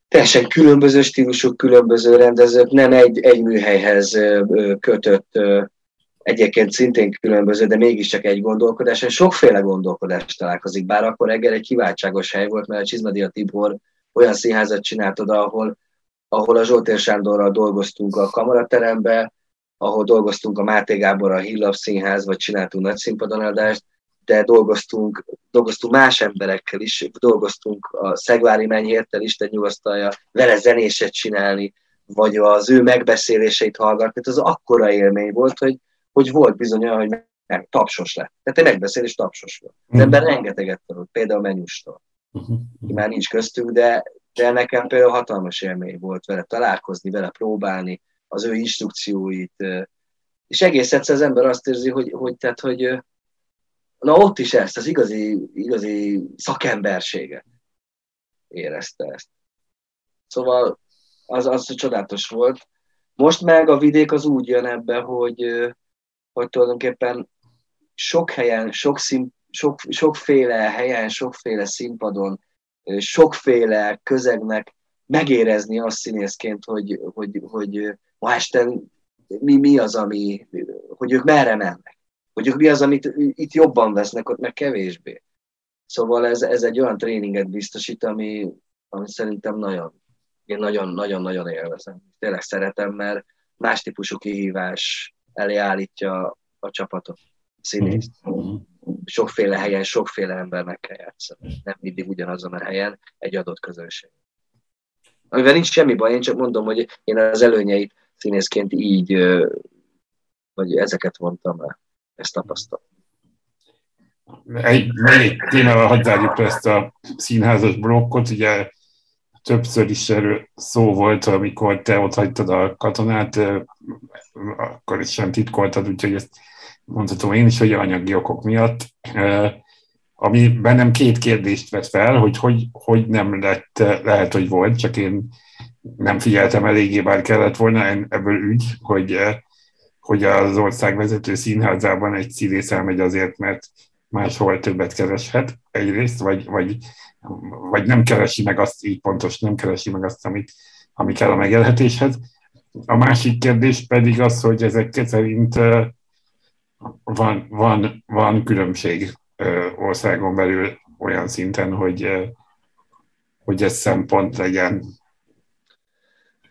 teljesen különböző stílusok, különböző rendezők, nem egy, egy műhelyhez kötött, egyébként szintén különböző, de mégiscsak egy gondolkodás, és sokféle gondolkodás találkozik, bár akkor Eger egy kiváltságos hely volt, mert a Csizmadia Tibor olyan színházat csináltad, ahol, ahol a Zsoltér Sándorral dolgoztunk a kamaraterembe, ahol dolgoztunk a Márty Gáborral a Hillap Színház, vagy csináltunk nagy színpadonadást, de dolgoztunk, dolgoztunk más emberekkel is, dolgoztunk a Szegvári Mennyértel, Isten nyugasztalja, vele zenéset csinálni, vagy az ő megbeszéléseit hallgatni. Ez az akkora élmény volt, hogy, hogy volt bizony olyan, hogy meg, tapsos lett. Tehát egy megbeszélés tapsos volt. Az ember rengeteget tanult, például Menyustól. Már nincs köztünk, de, de nekem például hatalmas élmény volt vele találkozni, vele próbálni, az ő instrukcióit. És egész egyszer az ember azt érzi, hogy, hogy, tehát, hogy na ott is ezt, az igazi, igazi szakemberséget érezte ezt. Szóval az, az csodálatos volt. Most meg a vidék az úgy jön ebbe, hogy, hogy tulajdonképpen sok helyen, sok szín, sok, sokféle helyen, sokféle színpadon, sokféle közegnek megérezni azt színészként, hogy, hogy, hogy ma este mi, mi az, ami, hogy ők merre mennek. Hogy ők mi az, amit itt jobban vesznek, ott meg kevésbé. Szóval ez, ez egy olyan tréninget biztosít, ami, ami szerintem nagyon, én nagyon-nagyon élvezem. Tényleg szeretem, mert más típusú kihívás elé állítja a csapatot, színészt. Sokféle helyen, sokféle embernek kell játszani. Nem mindig ugyanazon a helyen, egy adott közönség. Amivel nincs semmi baj, én csak mondom, hogy én az előnyeit színészként így, vagy ezeket mondtam el, ezt tapasztalom. Egy, egy témával hadd zárjuk ezt a színházas blokkot, ugye többször is erről szó volt, amikor te ott hagytad a Katonát, akkor is sem titkoltad, úgyhogy ezt mondhatom én is, hogy anyagi okok miatt, ami bennem két kérdést vett fel, hogy hogy, hogy nem lett, lehet, hogy volt, csak én nem figyeltem eléggé, bár kellett volna ebből ügy, hogy, hogy az ország vezető színházában egy színész elmegy azért, mert máshol többet kereshet egyrészt, vagy, vagy, vagy nem keresi meg azt, így pontos, nem keresi meg azt, amit, ami kell a megélhetéshez. A másik kérdés pedig az, hogy ezek szerint van, van, van különbség országon belül olyan szinten, hogy, hogy ez szempont legyen.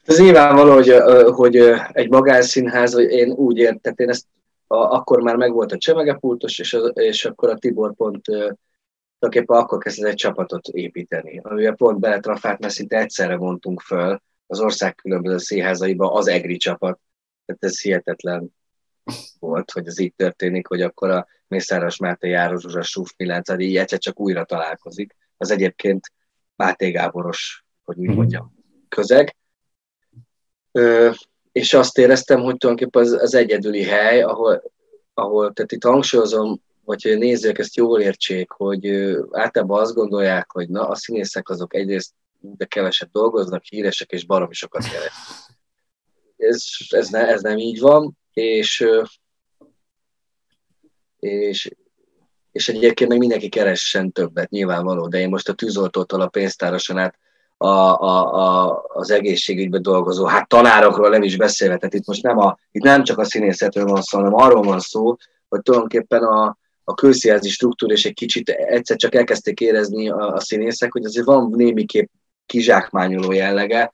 Ez nyilvánvaló, hogy, hogy egy magánszínház, vagy én úgy értem, én ezt a, akkor már megvolt a Csemegepultos, és, az, és akkor a Tibor pont tulajdonképpen akkor kezdett egy csapatot építeni, amivel pont beletrafált, mert szinte egyszerre vontunk föl az ország különböző színházaiba az EGRI csapat. Tehát ez hihetetlen volt, hogy ez így történik, hogy akkor a Mészáros Máté, János Zsuzsa, Súf kilenc, így egyszer csak újra találkozik. Az egyébként Máté Gáboros, hogy úgy mondjam, közeg. Ö, és azt éreztem, hogy tulajdonképpen az, az egyedüli hely, ahol, ahol, tehát itt hangsúlyozom, vagy hogy nézzük, ezt jól értsék, hogy ö, általában azt gondolják, hogy na, a színészek azok egyrészt de keveset dolgoznak, híresek, és baromi sokat keresnek. Ez, ez, ne, ez nem így van. És, és, és egyébként meg mindenki keressen többet, nyilvánvaló, de én most a tűzoltótól a pénztároson át a, a, a, az egészségügyben dolgozó, hát tanárokról nem is beszélve, tehát itt most nem, a, itt nem csak a színészetről van szó, hanem arról van szó, hogy tulajdonképpen a, a közszínházi struktúra és egy kicsit egyszer csak elkezdték érezni a, a színészek, hogy azért van némiképp kizsákmányoló jellege,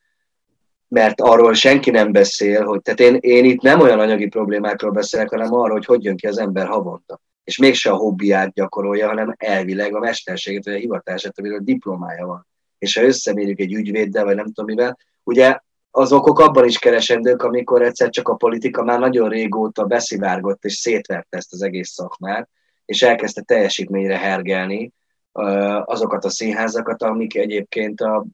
mert arról senki nem beszél, hogy, tehát én, én itt nem olyan anyagi problémákról beszélek, hanem arról, hogy hogy jön ki az ember havonta. És mégse a hobbiát gyakorolja, hanem elvileg a mesterségét, vagy a hivatását, amiről diplomája van. És ha összemérjük egy ügyvéddel, vagy nem tudom mivel, ugye az okok abban is keresendők, amikor egyszer csak a politika már nagyon régóta beszivárgott, és szétverte ezt az egész szakmát, és elkezdte teljesítményre hergelni azokat a színházakat, amik egyébként, a,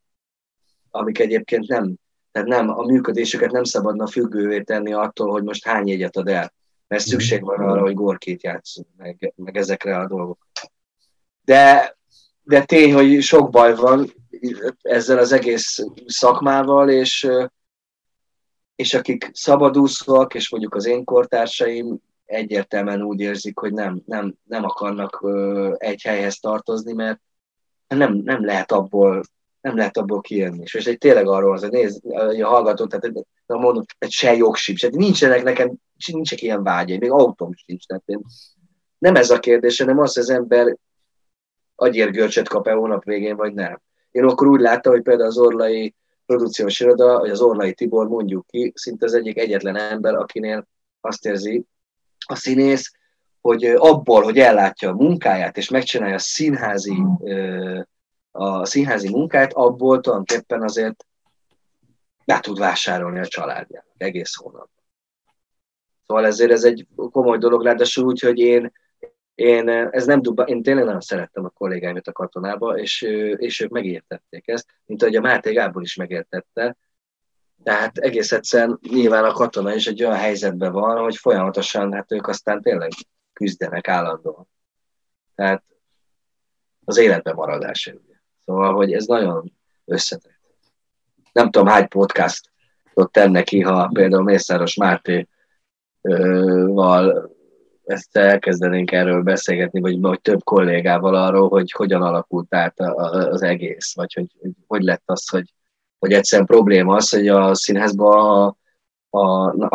amik egyébként nem Tehát nem, a működésüket nem szabadna függővé tenni attól, hogy most hány jegyet ad el. Mert szükség van arra, hogy gorkét játszunk, meg, meg ezekre a dolgokra. De, de tény, hogy sok baj van ezzel az egész szakmával, és, és akik szabadúszóak, és mondjuk az én kortársaim egyértelműen úgy érzik, hogy nem, nem, nem akarnak egy helyhez tartozni, mert nem, nem lehet abból, nem lehet abból kijönni. És egy tényleg arról az, hogy nézd, a hallgató, tehát mondom, hogy se jogsim, se, nincsenek nekem, nincsenek ilyen vágyai, még autóm sincs. Tehát én, nem ez a kérdés, hanem az, hogy az ember agyérgörcsöt kap-e hónap végén, vagy nem. Én akkor úgy láttam, hogy például az Orlai Produkciós Iroda, vagy az Orlai Tibor, mondjuk ki, szinte az egyik egyetlen ember, akinél azt érzi a színész, hogy abból, hogy ellátja a munkáját, és megcsinálja a színházi, a színházi munkát, abból tulajdonképpen azért le tud vásárolni a családjának egész hónapban. Szóval ezért ez egy komoly dolog, ráadásul úgy, hogy én, én, ez nem dubba, én tényleg nagyon szerettem a kollégáimat a Katonába, és, és ők megértették ezt, mint ahogy a Márty Gábor is megértette. Tehát egész egyszerűen nyilván a Katona is egy olyan helyzetben van, hogy folyamatosan, hát ők aztán tényleg küzdenek állandóan. Tehát az életben maradás. Szóval, hogy ez nagyon összetett. Nem tudom, hány podcastot tenne ki, ha például Mészáros Mártival ezt elkezdenénk erről beszélgetni, vagy, vagy több kollégával arról, hogy hogyan alakult át az egész, vagy hogy, hogy lett az, hogy, hogy egyszerűen probléma az, hogy a színházban a, a,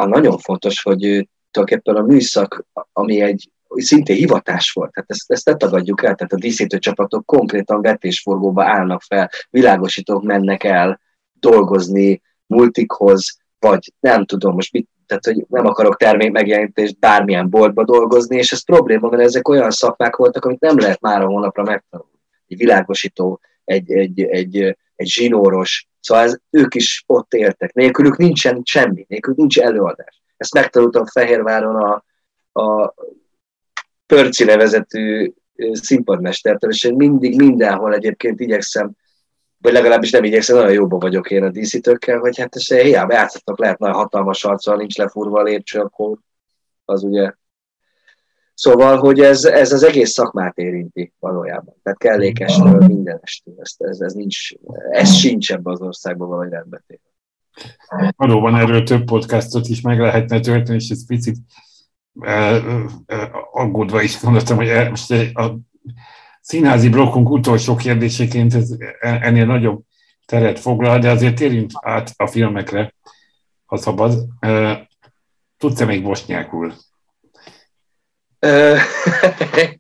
a nagyon fontos, hogy tulajdonképpen a műszak, ami egy szintén hivatás volt, tehát ezt, ezt ne tagadjuk el, tehát a díszítő csapatok konkrétan vetésforgóba állnak fel, világosítók mennek el dolgozni multikhoz, vagy nem tudom most mit, tehát hogy nem akarok termék megjelenítést bármilyen boltba dolgozni, és ez probléma, mert ezek olyan szakmák voltak, amit nem lehet már a hónapra megtanulni. Egy világosító, egy, egy, egy, egy zsinóros, szóval ez, ők is ott éltek. Nélkülük nincsen semmi, nélkülük nincs előadás. Ezt megtanultam Fehérváron a, a Pörci nevezetű színpadmestertől, és én mindig mindenhol egyébként igyekszem, vagy legalábbis nem igyekszem, nagyon jóban vagyok én a díszítőkkel, hogy hát ezt hiába játszhatnak, lehet nagyon hatalmas arccal, nincs lefúrva a lépcső, akkor az ugye... Szóval, hogy ez, ez az egész szakmát érinti valójában. Tehát kellékestől, mindenestől. Ez, ez, nincs, ez sincs ebben az országban valahogy rendbetéve. Valóban erről több podcastot is meg lehetne történni, és ez picit aggódva is mondhatom, hogy most a színházi blokkunk utolsó kérdéséként ez ennél nagyobb teret foglal, de azért térjünk át a filmekre, ha szabad. Tudsz-e még bosnyákul?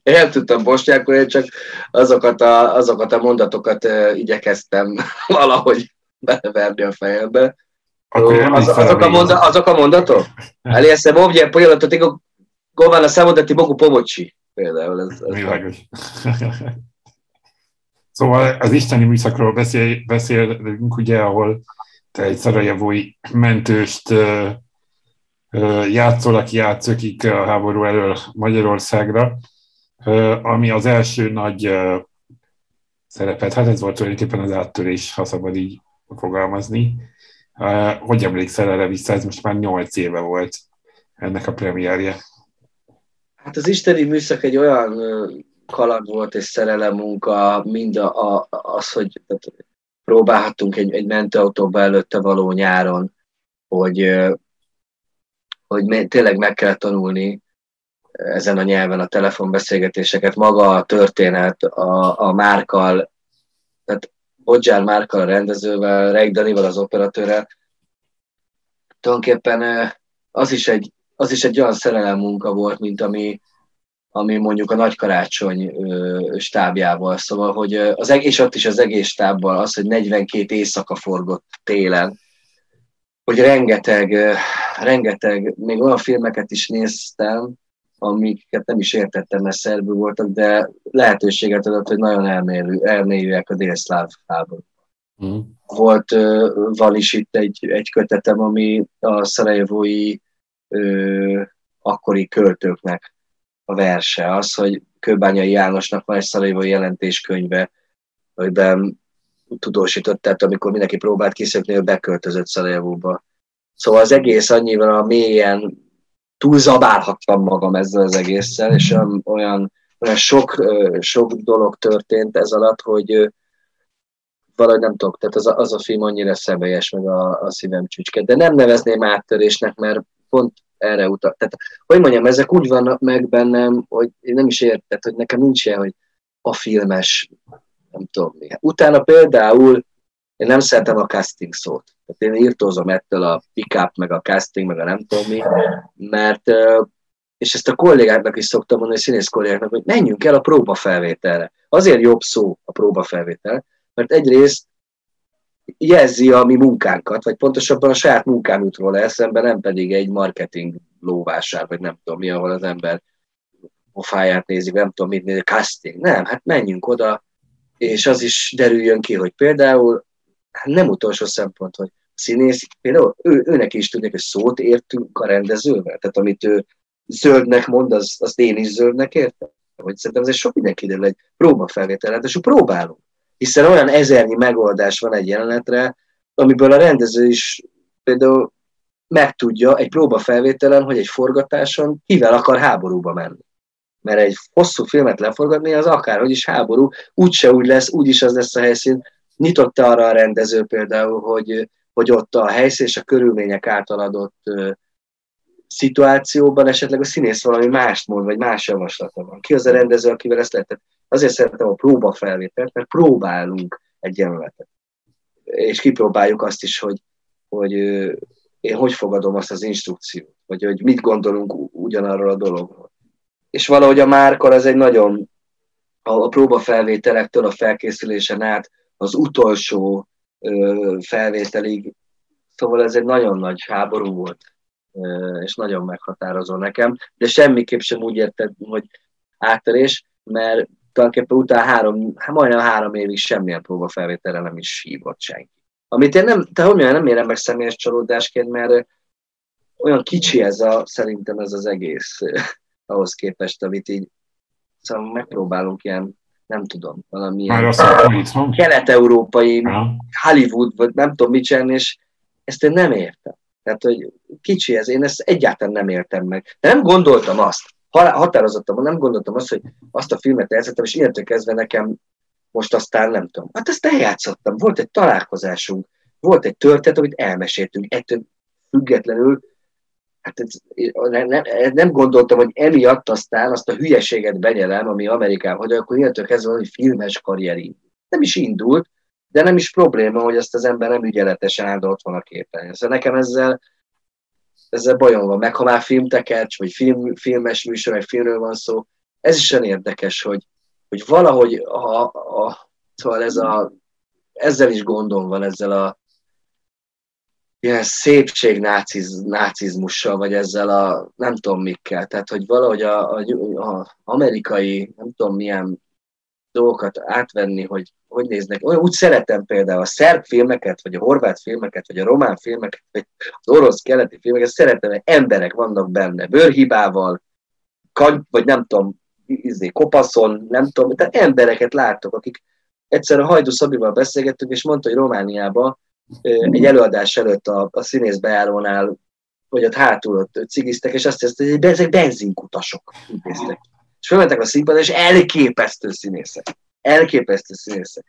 Én nem tudtam bosnyákul, én csak azokat a, azokat a mondatokat igyekeztem valahogy beleverni a fejembe. Az, azok, a monda, azok a mondatok? Elé eszem, ovdje, pojelotto, tego govana samo da ti mogu pomoći. Például ez, ez világos. Szóval az isteni műszakról beszél, beszélünk, ugye, ahol te egy szarajevói mentőst játszol, aki játszökik a háború elől Magyarországra, ami az első nagy szerepet, hát ez volt tulajdonképpen az áttörés, ha szabad így fogalmazni. Hogy emlékszel erre vissza? Ez most már nyolc éve volt ennek a premierje. Hát az isteni műszak egy olyan kaland volt és szerelem munka, mind a, a, az, hogy próbálhattunk egy, egy mentőautóba előtte való nyáron, hogy, hogy tényleg meg kell tanulni ezen a nyelven a telefonbeszélgetéseket, maga a történet, a, a Márkkal, tehát Bodzsár Márkkal a rendezővel, Rejk Danival az operatőrrel, tulajdonképpen az is egy az is egy olyan szerelem munka volt, mint ami, ami mondjuk a Nagykarácsony stábjával. Szóval, hogy az egész, ott is az egész stábbal az, hogy negyvenkét éjszaka forgott télen, hogy rengeteg, rengeteg, még olyan filmeket is néztem, amiket nem is értettem, mert szerbül voltak, de lehetőséget adott, hogy nagyon elmélyüljek elmélyű, a délszláv háború. Mm. Volt, van is itt egy, egy kötetem, ami a szarajevói Ö, akkori költőknek a verse. Az, hogy Kőbányai Jánosnak van egy szarajevói jelentéskönyve, amiben tudósított, tehát amikor mindenki próbált kiszökni, ő beköltözött Szarajevóba. Szóval az egész annyival a mélyen túlzabálhattam magam ezzel az egésszel, és olyan, olyan, olyan sok, sok dolog történt ez alatt, hogy valahogy nem tudok, tehát az a, az a film annyira személyes, meg a, a szívem csücske. De nem nevezném áttörésnek, mert pont erre utal. Tehát, hogy mondjam, ezek úgy vannak meg bennem, hogy én nem is érted, hogy nekem nincs ilyen, hogy a filmes, nem tudom mi. Utána például én nem szeretem a casting szót. Tehát én írtózom ettől a pick-up, meg a casting, meg a nem tudom mi, mert, és ezt a kollégáknak is szoktam mondani, színész kollégáknak, hogy menjünk el a próbafelvételre. Azért jobb szó a próbafelvétel, mert egyrészt jelzi a mi munkánkat, vagy pontosabban a saját munkám jut róla eszembe, nem pedig egy marketing lóvásár, vagy nem tudom mi, ahol az ember pofáját nézik, nem tudom mit nézik, casting. Nem, hát menjünk oda, és az is derüljön ki, hogy például nem utolsó szempont, hogy színész, például ő, őnek is tudják, hogy szót értünk a rendezővel, tehát amit ő zöldnek mond, az, azt én is zöldnek értem, hogy szerintem azért sok mindenki idő egy próbafelvétel, és próbálunk, hiszen olyan ezernyi megoldás van egy jelenetre, amiből a rendező is például megtudja egy próbafelvételen, hogy egy forgatáson kivel akar háborúba menni. Mert egy hosszú filmet leforgatni, az akárhogy is háború, úgyse úgy lesz, úgyis az lesz a helyszín. Nyitott arra a rendező például, hogy, hogy ott a helyszín és a körülmények által adott uh, szituációban esetleg a színész valami mást mond, vagy más javaslata van. Ki az a rendező, akivel ezt lehetett? Azért szeretem a próbafelvételt, mert próbálunk egy jelenetet. És kipróbáljuk azt is, hogy, hogy uh, én hogy fogadom azt az instrukciót, vagy hogy mit gondolunk ugyanarról a dologról. És valahogy a márkor az egy nagyon, a próbafelvételektől a felkészülésen át, az utolsó ö, felvételig, szóval ez egy nagyon nagy háború volt, ö, és nagyon meghatározó nekem, de semmiképp sem úgy érted, hogy áttörés, mert tulajdonképpen utána három, majdnem három évig semmilyen próbafelvételre nem is hívott senki. Amit én nem, tehát mondjam, nem érem meg személyes csalódásként, mert olyan kicsi ez a, szerintem ez az egész ahhoz képest, amit így szóval megpróbálunk ilyen, nem tudom, valamilyen kelet-európai Hollywood, vagy nem tudom mit csinálni, és ezt én nem értem. Tehát, hogy kicsi ez, én ezt egyáltalán nem értem meg. De nem gondoltam azt, határozottan nem gondoltam azt, hogy azt a filmet elszedtem, és innentől kezdve nekem most aztán nem tudom. Hát ezt eljátszottam, volt egy találkozásunk, volt egy történet, amit elmeséltünk, ettől függetlenül. Hát ez, nem, nem gondoltam, hogy emiatt aztán azt a hülyeséget benyelem, ami Amerikában, hogy akkor innentől kezdve egy filmes karrieri. Nem is indult, de nem is probléma, hogy azt az ember nem ügyeletesen áll, de ott van a képen. Szóval nekem ezzel, ezzel bajom van, meg ha már filmtekercs, vagy film, filmes műsor, vagy filmről van szó, ez is olyan érdekes, hogy, hogy valahogy a, a, szóval ez a, ezzel is gondom van, ezzel a ilyen szépségnácizmussal, vagy ezzel a nem tudom mikkel. Tehát, hogy valahogy a, a, a amerikai, nem tudom milyen dolgokat átvenni, hogy hogy néznek. Olyan, úgy szeretem például a szerb filmeket, vagy a horvát filmeket, vagy a román filmeket, vagy az orosz-keleti filmeket, szeretem, hogy emberek vannak benne bőrhibával, kany, vagy nem tudom, izé, kopaszon, nem tudom, tehát embereket látok, akik egyszer a Hajdú Szabival beszélgettünk, és mondta, hogy Romániában egy előadás előtt a, a színész bejárónál, vagy ott hátul ott cigiztek, és azt hiszem, hogy ezek benzinkutasok. És felmentek a színpadra, és elképesztő színészek. Elképesztő színészek.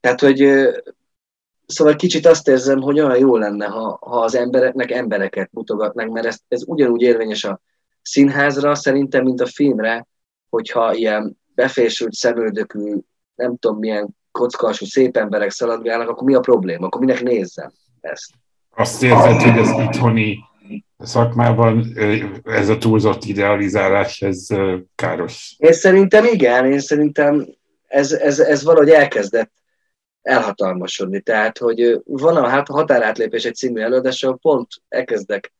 Tehát, hogy szóval kicsit azt érzem, hogy olyan jó lenne, ha, ha az embereknek embereket mutogatnak, mert ez, ez ugyanúgy érvényes a színházra, szerintem, mint a filmre, hogyha ilyen befésült, szemöldökű, nem tudom milyen kockasú, szép emberek szaladgálnak, akkor mi a probléma? Akkor minek nézzem ezt? Azt érzed, hogy az itthoni szakmában ez a túlzott idealizálás, ez káros? Én szerintem igen, én szerintem ez, ez, ez valahogy elkezdett elhatalmasodni. Tehát, hogy van a Határátlépés egy című előadással, pont elkezdek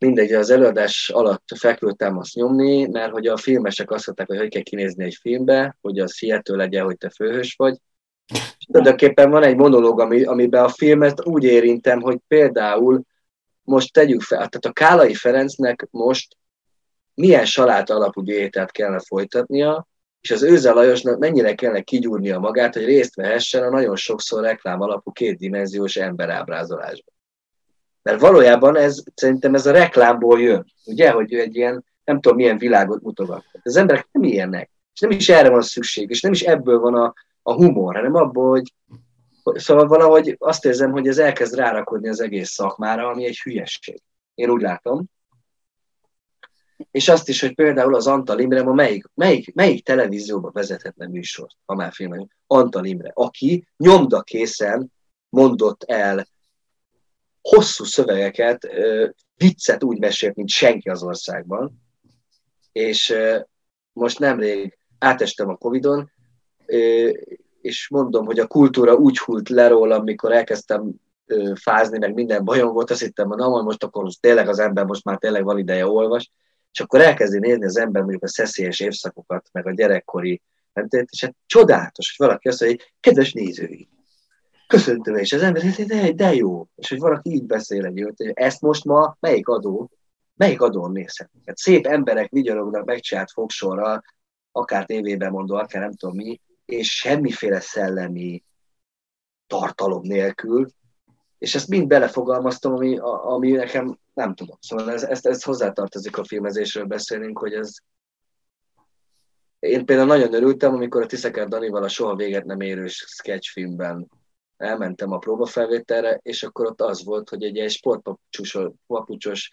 mindegy, az előadás alatt fekvőtem azt nyomni, mert hogy a filmesek azt mondták, hogy hogy kell kinézni egy filmbe, hogy az hihető legyen, hogy te főhős vagy. És tulajdonképpen van egy monológ, ami, amiben a filmet úgy érintem, hogy például most tegyük fel, tehát a Kálai Ferencnek most milyen saláta alapú diétát kellene folytatnia, és az Özza Lajosnak mennyire kellene kigyúrnia magát, hogy részt vehessen a nagyon sokszor reklám alapú kétdimenziós emberábrázolásban. Mert valójában ez, szerintem ez a reklámból jön, ugye, hogy egy ilyen, nem tudom, milyen világot mutogat. Az emberek nem ilyenek, és nem is erre van szükség, és nem is ebből van a, a humor, hanem abból, hogy, hogy szóval valahogy azt érzem, hogy ez elkezd rárakodni az egész szakmára, ami egy hülyesség. Én úgy látom. És azt is, hogy például az Antal Imre ma melyik, melyik, melyik televízióba vezethetne műsort, ha már filmen, Antal Imre, aki nyomdakészen mondott el hosszú szövegeket, viccet úgy mesélt, mint senki az országban, és most nemrég átestem a Covidon, és mondom, hogy a kultúra úgy hult le rólam, mikor elkezdtem fázni, meg minden bajom volt, azt hittem, na majd most akkor tényleg az ember most már tényleg van ideje olvas, és akkor elkezdi nézni az ember mondjuk a szeszélyes évszakokat, meg a gyerekkori, és hát csodálatos, hogy valaki azt mondja, hogy kedves nézői, köszöntöm, és az ember, de, de jó, és hogy valaki így beszél egy jót, hogy ezt most ma melyik adó, melyik adón nézhetünk. Hát szép emberek vigyorognak megcsinált fogsorral, akár tévében mondó, akár nem tudom mi, és semmiféle szellemi tartalom nélkül, és ezt mind belefogalmaztam, ami, ami nekem, nem tudom, szóval ez, ez, ez hozzátartozik a filmezésről beszélünk, hogy ez... Én például nagyon örültem, amikor a Tiszeker Danival a soha véget nem érő sketchfilmben elmentem a próbafelvételre, és akkor ott az volt, hogy egy, egy sportpapucsos,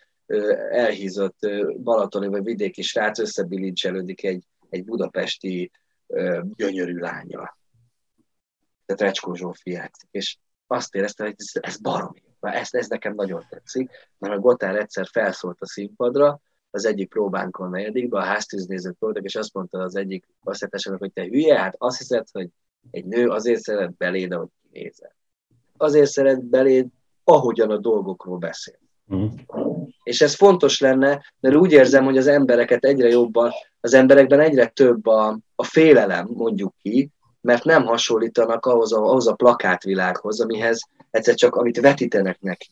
elhízott balatoni vagy vidéki srác összebilincselődik egy, egy budapesti gyönyörű lánya. Tehát Recskó Zsófi játszik, és azt éreztem, hogy ez, ez baromi. Ez, ez nekem nagyon tetszik, mert a Gotár egyszer felszólt a színpadra, az egyik próbánkon negyedikben, a háztűznézők voltak, és azt mondta az egyik asszettesenek, hogy te hülye, hát azt hiszed, hogy egy nő azért szeret beléd, ahogy kinézel. Azért szeret beléd, ahogyan a dolgokról beszél. Mm. És ez fontos lenne, mert úgy érzem, hogy az embereket egyre jobban, az emberekben egyre több a, a félelem, mondjuk ki, mert nem hasonlítanak ahhoz a, ahhoz a plakátvilághoz, amihez egyszer csak amit vetítenek neki.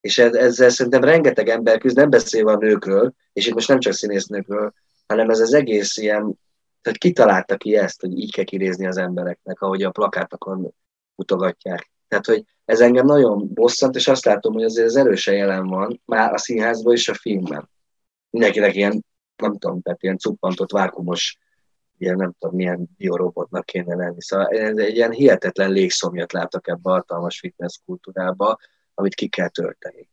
És ezzel szerintem rengeteg ember küzd, nem beszélve a nőkről, és itt most nem csak színésznőkről, hanem ez az egész ilyen, tehát kitalálta ki ezt, hogy így kell kinézni az embereknek, ahogy a plakátokon mutogatják. Tehát, hogy ez engem nagyon bosszant, és azt látom, hogy azért ez erősen jelen van, már a színházban és a filmben. Mindenkinek ilyen, nem tudom, tehát ilyen cuppantott, vákumos, ilyen nem tudom, milyen biorobotnak kéne lenni. Szóval egy ilyen hihetetlen légszomjat láttak ebbe a hatalmas fitness kultúrába, amit ki kell tölteni.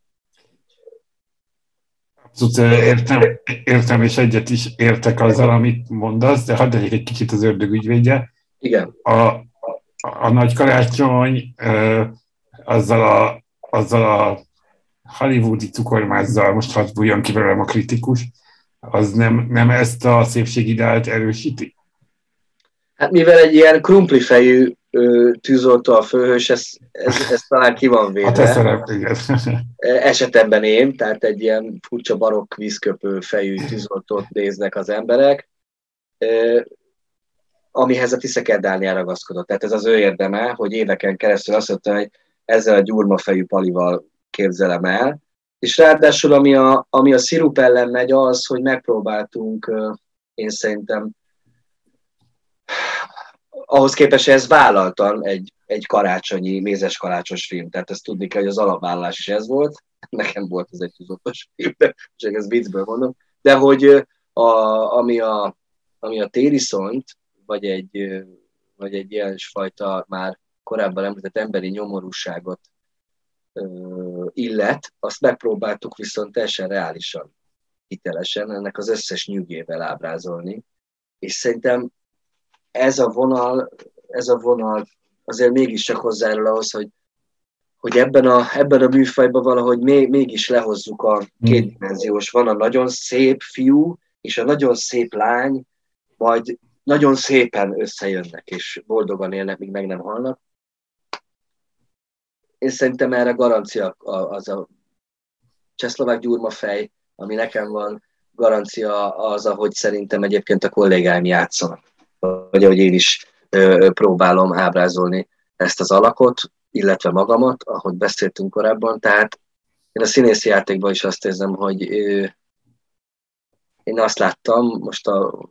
Értem, értem, és egyet is értek azzal, amit mondasz, de hadd legyek egy kicsit az ördög ügyvédje. Igen. A, a, a Nagykarácsony ö, azzal, a, azzal a hollywoodi cukormázzal, most hadd bújjon ki velem a kritikus, az nem, nem ezt a szépségideált erősíti? Hát mivel egy ilyen krumplifejű tűzoltó a főhős, ez, ez, ez talán ki van véve. A te szereplőd. Esetemben én, tehát egy ilyen furcsa barokk vízköpő fejű tűzoltót néznek az emberek, amihez a Tiszeker Dani ragaszkodott. Tehát ez az ő érdeme, hogy éveken keresztül azt mondta, hogy ezzel a gyurmafejű palival képzelem el, és ráadásul ami a, ami a szirup ellen megy az, hogy megpróbáltunk, én szerintem ahhoz képest, hogy ez vállaltan egy, egy karácsonyi, mézes karácsos film. Tehát ezt tudni kell, hogy az alapvállalás is ez volt. Nekem volt ez egy tűzoltós film, csak ezt viccből mondom. De hogy a, ami, a, ami a tériszont, vagy egy, vagy egy ilyen fajta már korábban említett emberi nyomorúságot illet, azt megpróbáltuk viszont teljesen reálisan, hitelesen ennek az összes nyűgével ábrázolni. És szerintem ez a vonal, ez a vonal azért mégiscsak hozzájárul ahhoz, hogy, hogy ebben, a, ebben a műfajban valahogy még, mégis lehozzuk a kétdimenziós, van a nagyon szép fiú, és a nagyon szép lány, majd nagyon szépen összejönnek, és boldogan élnek, míg meg nem halnak. Én szerintem erre garancia az a csehszlovák gyurmafej, ami nekem van, garancia az, ahogy szerintem egyébként a kollégáim játszanak. Vagy ahogy én is ö, próbálom ábrázolni ezt az alakot, illetve magamat, ahogy beszéltünk korábban. Tehát én a színészi játékban is azt érzem, hogy ö, én azt láttam, most a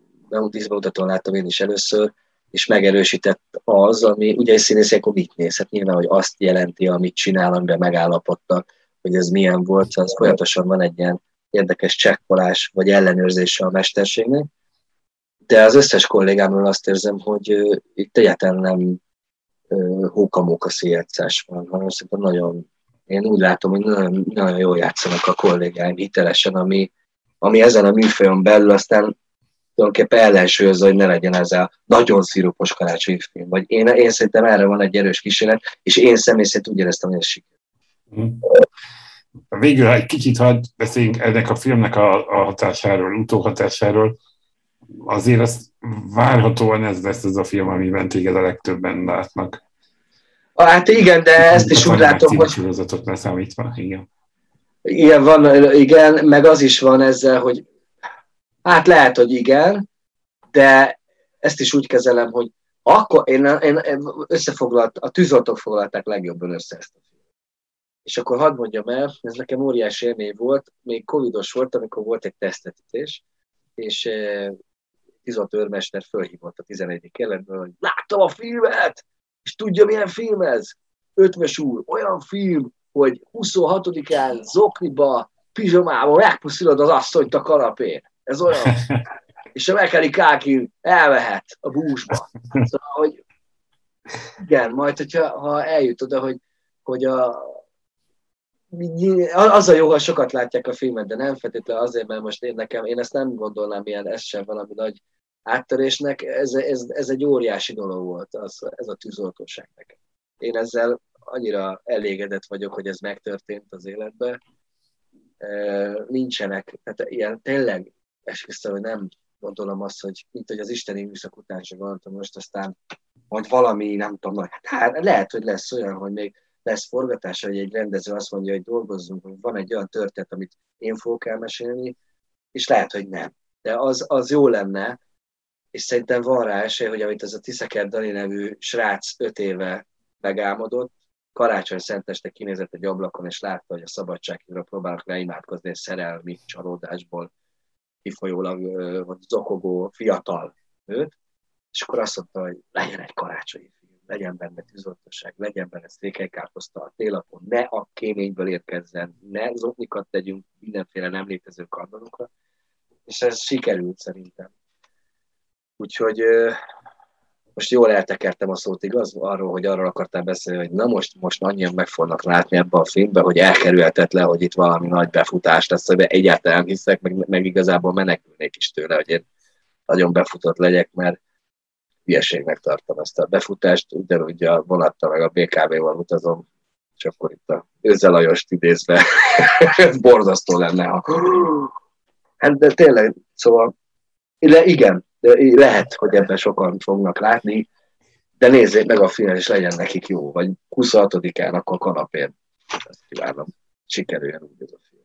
díszbemutatón láttam én is először, és megerősített az, ami ugye egy színészi, akkor mit néz? Hát nyilván, hogy azt jelenti, amit csinál, amiben megállapodtak, hogy ez milyen volt, szóval ez folyamatosan van egy ilyen érdekes csekkolás, vagy ellenőrzése a mesterségnek. De az összes kollégámról azt érzem, hogy uh, itt egyáltalán nem uh, hókamóka széjátszás van, hanem szerintem nagyon, én úgy látom, hogy nagyon, nagyon jól játszanak a kollégáim hitelesen, ami, ami ezen a műfajon belül aztán tulajdonképpen ellensúlyozza, hogy ne legyen ez a nagyon szirupos karácsonyi film. Vagy én, én szerintem erre van egy erős kísérlet, és én személy szerint úgy éreztem, hogy ez siker. Végül, ha egy kicsit hadd beszéljünk ennek a filmnek a, a hatásáról, utóhatásáról, azért azt várhatóan ez lesz ez a film, amiben téged a legtöbben látnak. Hát igen, de ezt is úgy látom, hogy... sorozatot leszámítva, igen. Igen, van, igen, meg az is van ezzel, hogy hát lehet, hogy igen, de ezt is úgy kezelem, hogy akkor én, én összefoglalt, a tűzoltók foglalták legjobban össze ezt a filmet. És akkor hadd mondjam el, ez nekem óriási élmény volt, még covidos volt, amikor volt egy tesztetítés, és tűzolt őrmester fölhívott a tizenegyedik keletből, hogy láttam a filmet, és tudja milyen film ez? Ötvös úr, olyan film, hogy huszonhatodikán zokniba, pizsomába megpuszilod az asszonyt a kanapén. Ez olyan. És a Mekeli Káki elmehet a búzsba. Szóval, hogy igen, majd, hogyha, ha eljut oda, hogy, hogy a, az a jó, ha sokat látják a filmet, de nem feltétlenül azért, mert most én nekem, én ezt nem gondolnám ilyen, ez sem valami nagy áttörésnek, ez, ez, ez egy óriási dolog volt, az, ez a tűzoltóság nekem. Én ezzel annyira elégedett vagyok, hogy ez megtörtént az életben. Nincsenek, tehát ilyen tényleg esküszöm, hogy nem gondolom azt, hogy mint hogy az Isteni műszak után sem gondoltam most, aztán majd valami, nem tudom, hát lehet, hogy lesz olyan, hogy még lesz forgatása, hogy egy rendező azt mondja, hogy dolgozzunk, hogy van egy olyan történet, amit én fogok elmesélni, és lehet, hogy nem. De az, az jó lenne, és szerintem van rá esély, hogy amit ez a Tiszeker Dani nevű srác öt éve megálmodott, karácsony szenteste kinézett egy ablakon, és látta, hogy a szabadsághírra próbálnak leimádkozni egy szerelmi csalódásból kifolyólag zokogó fiatal nőt, és akkor azt mondta, hogy legyen egy karácsonyi film, legyen benne tűzoltóság, legyen benne székelykáposzta a télapon, ne a kéményből érkezzen, ne zoknikat tegyünk mindenféle nem létező kardonokra, és ez sikerült szerintem. Úgyhogy most jól eltekertem a szót, igaz? Arról, hogy arról akartál beszélni, hogy na most, most annyian meg fognak látni ebben a filmben, hogy elkerülhetetlen, hogy itt valami nagy befutás lesz, hogy egyáltalán hiszek, meg, meg igazából menekülnék is tőle, hogy én nagyon befutott legyek, mert hülyeségnek tartom ezt a befutást, ugyanúgy a vonattal meg a bé ká vé-val utazom, és akkor itt a Özza Lajost idézve borzasztó lenne, ha... Hát de tényleg, szóval, le, igen, de lehet, hogy ebben sokan fognak látni, de nézzék meg a filmet, és legyen nekik jó, vagy huszonhatodikán, akkor kanapén. Ezt kívánom, sikerüljön úgy ez a film.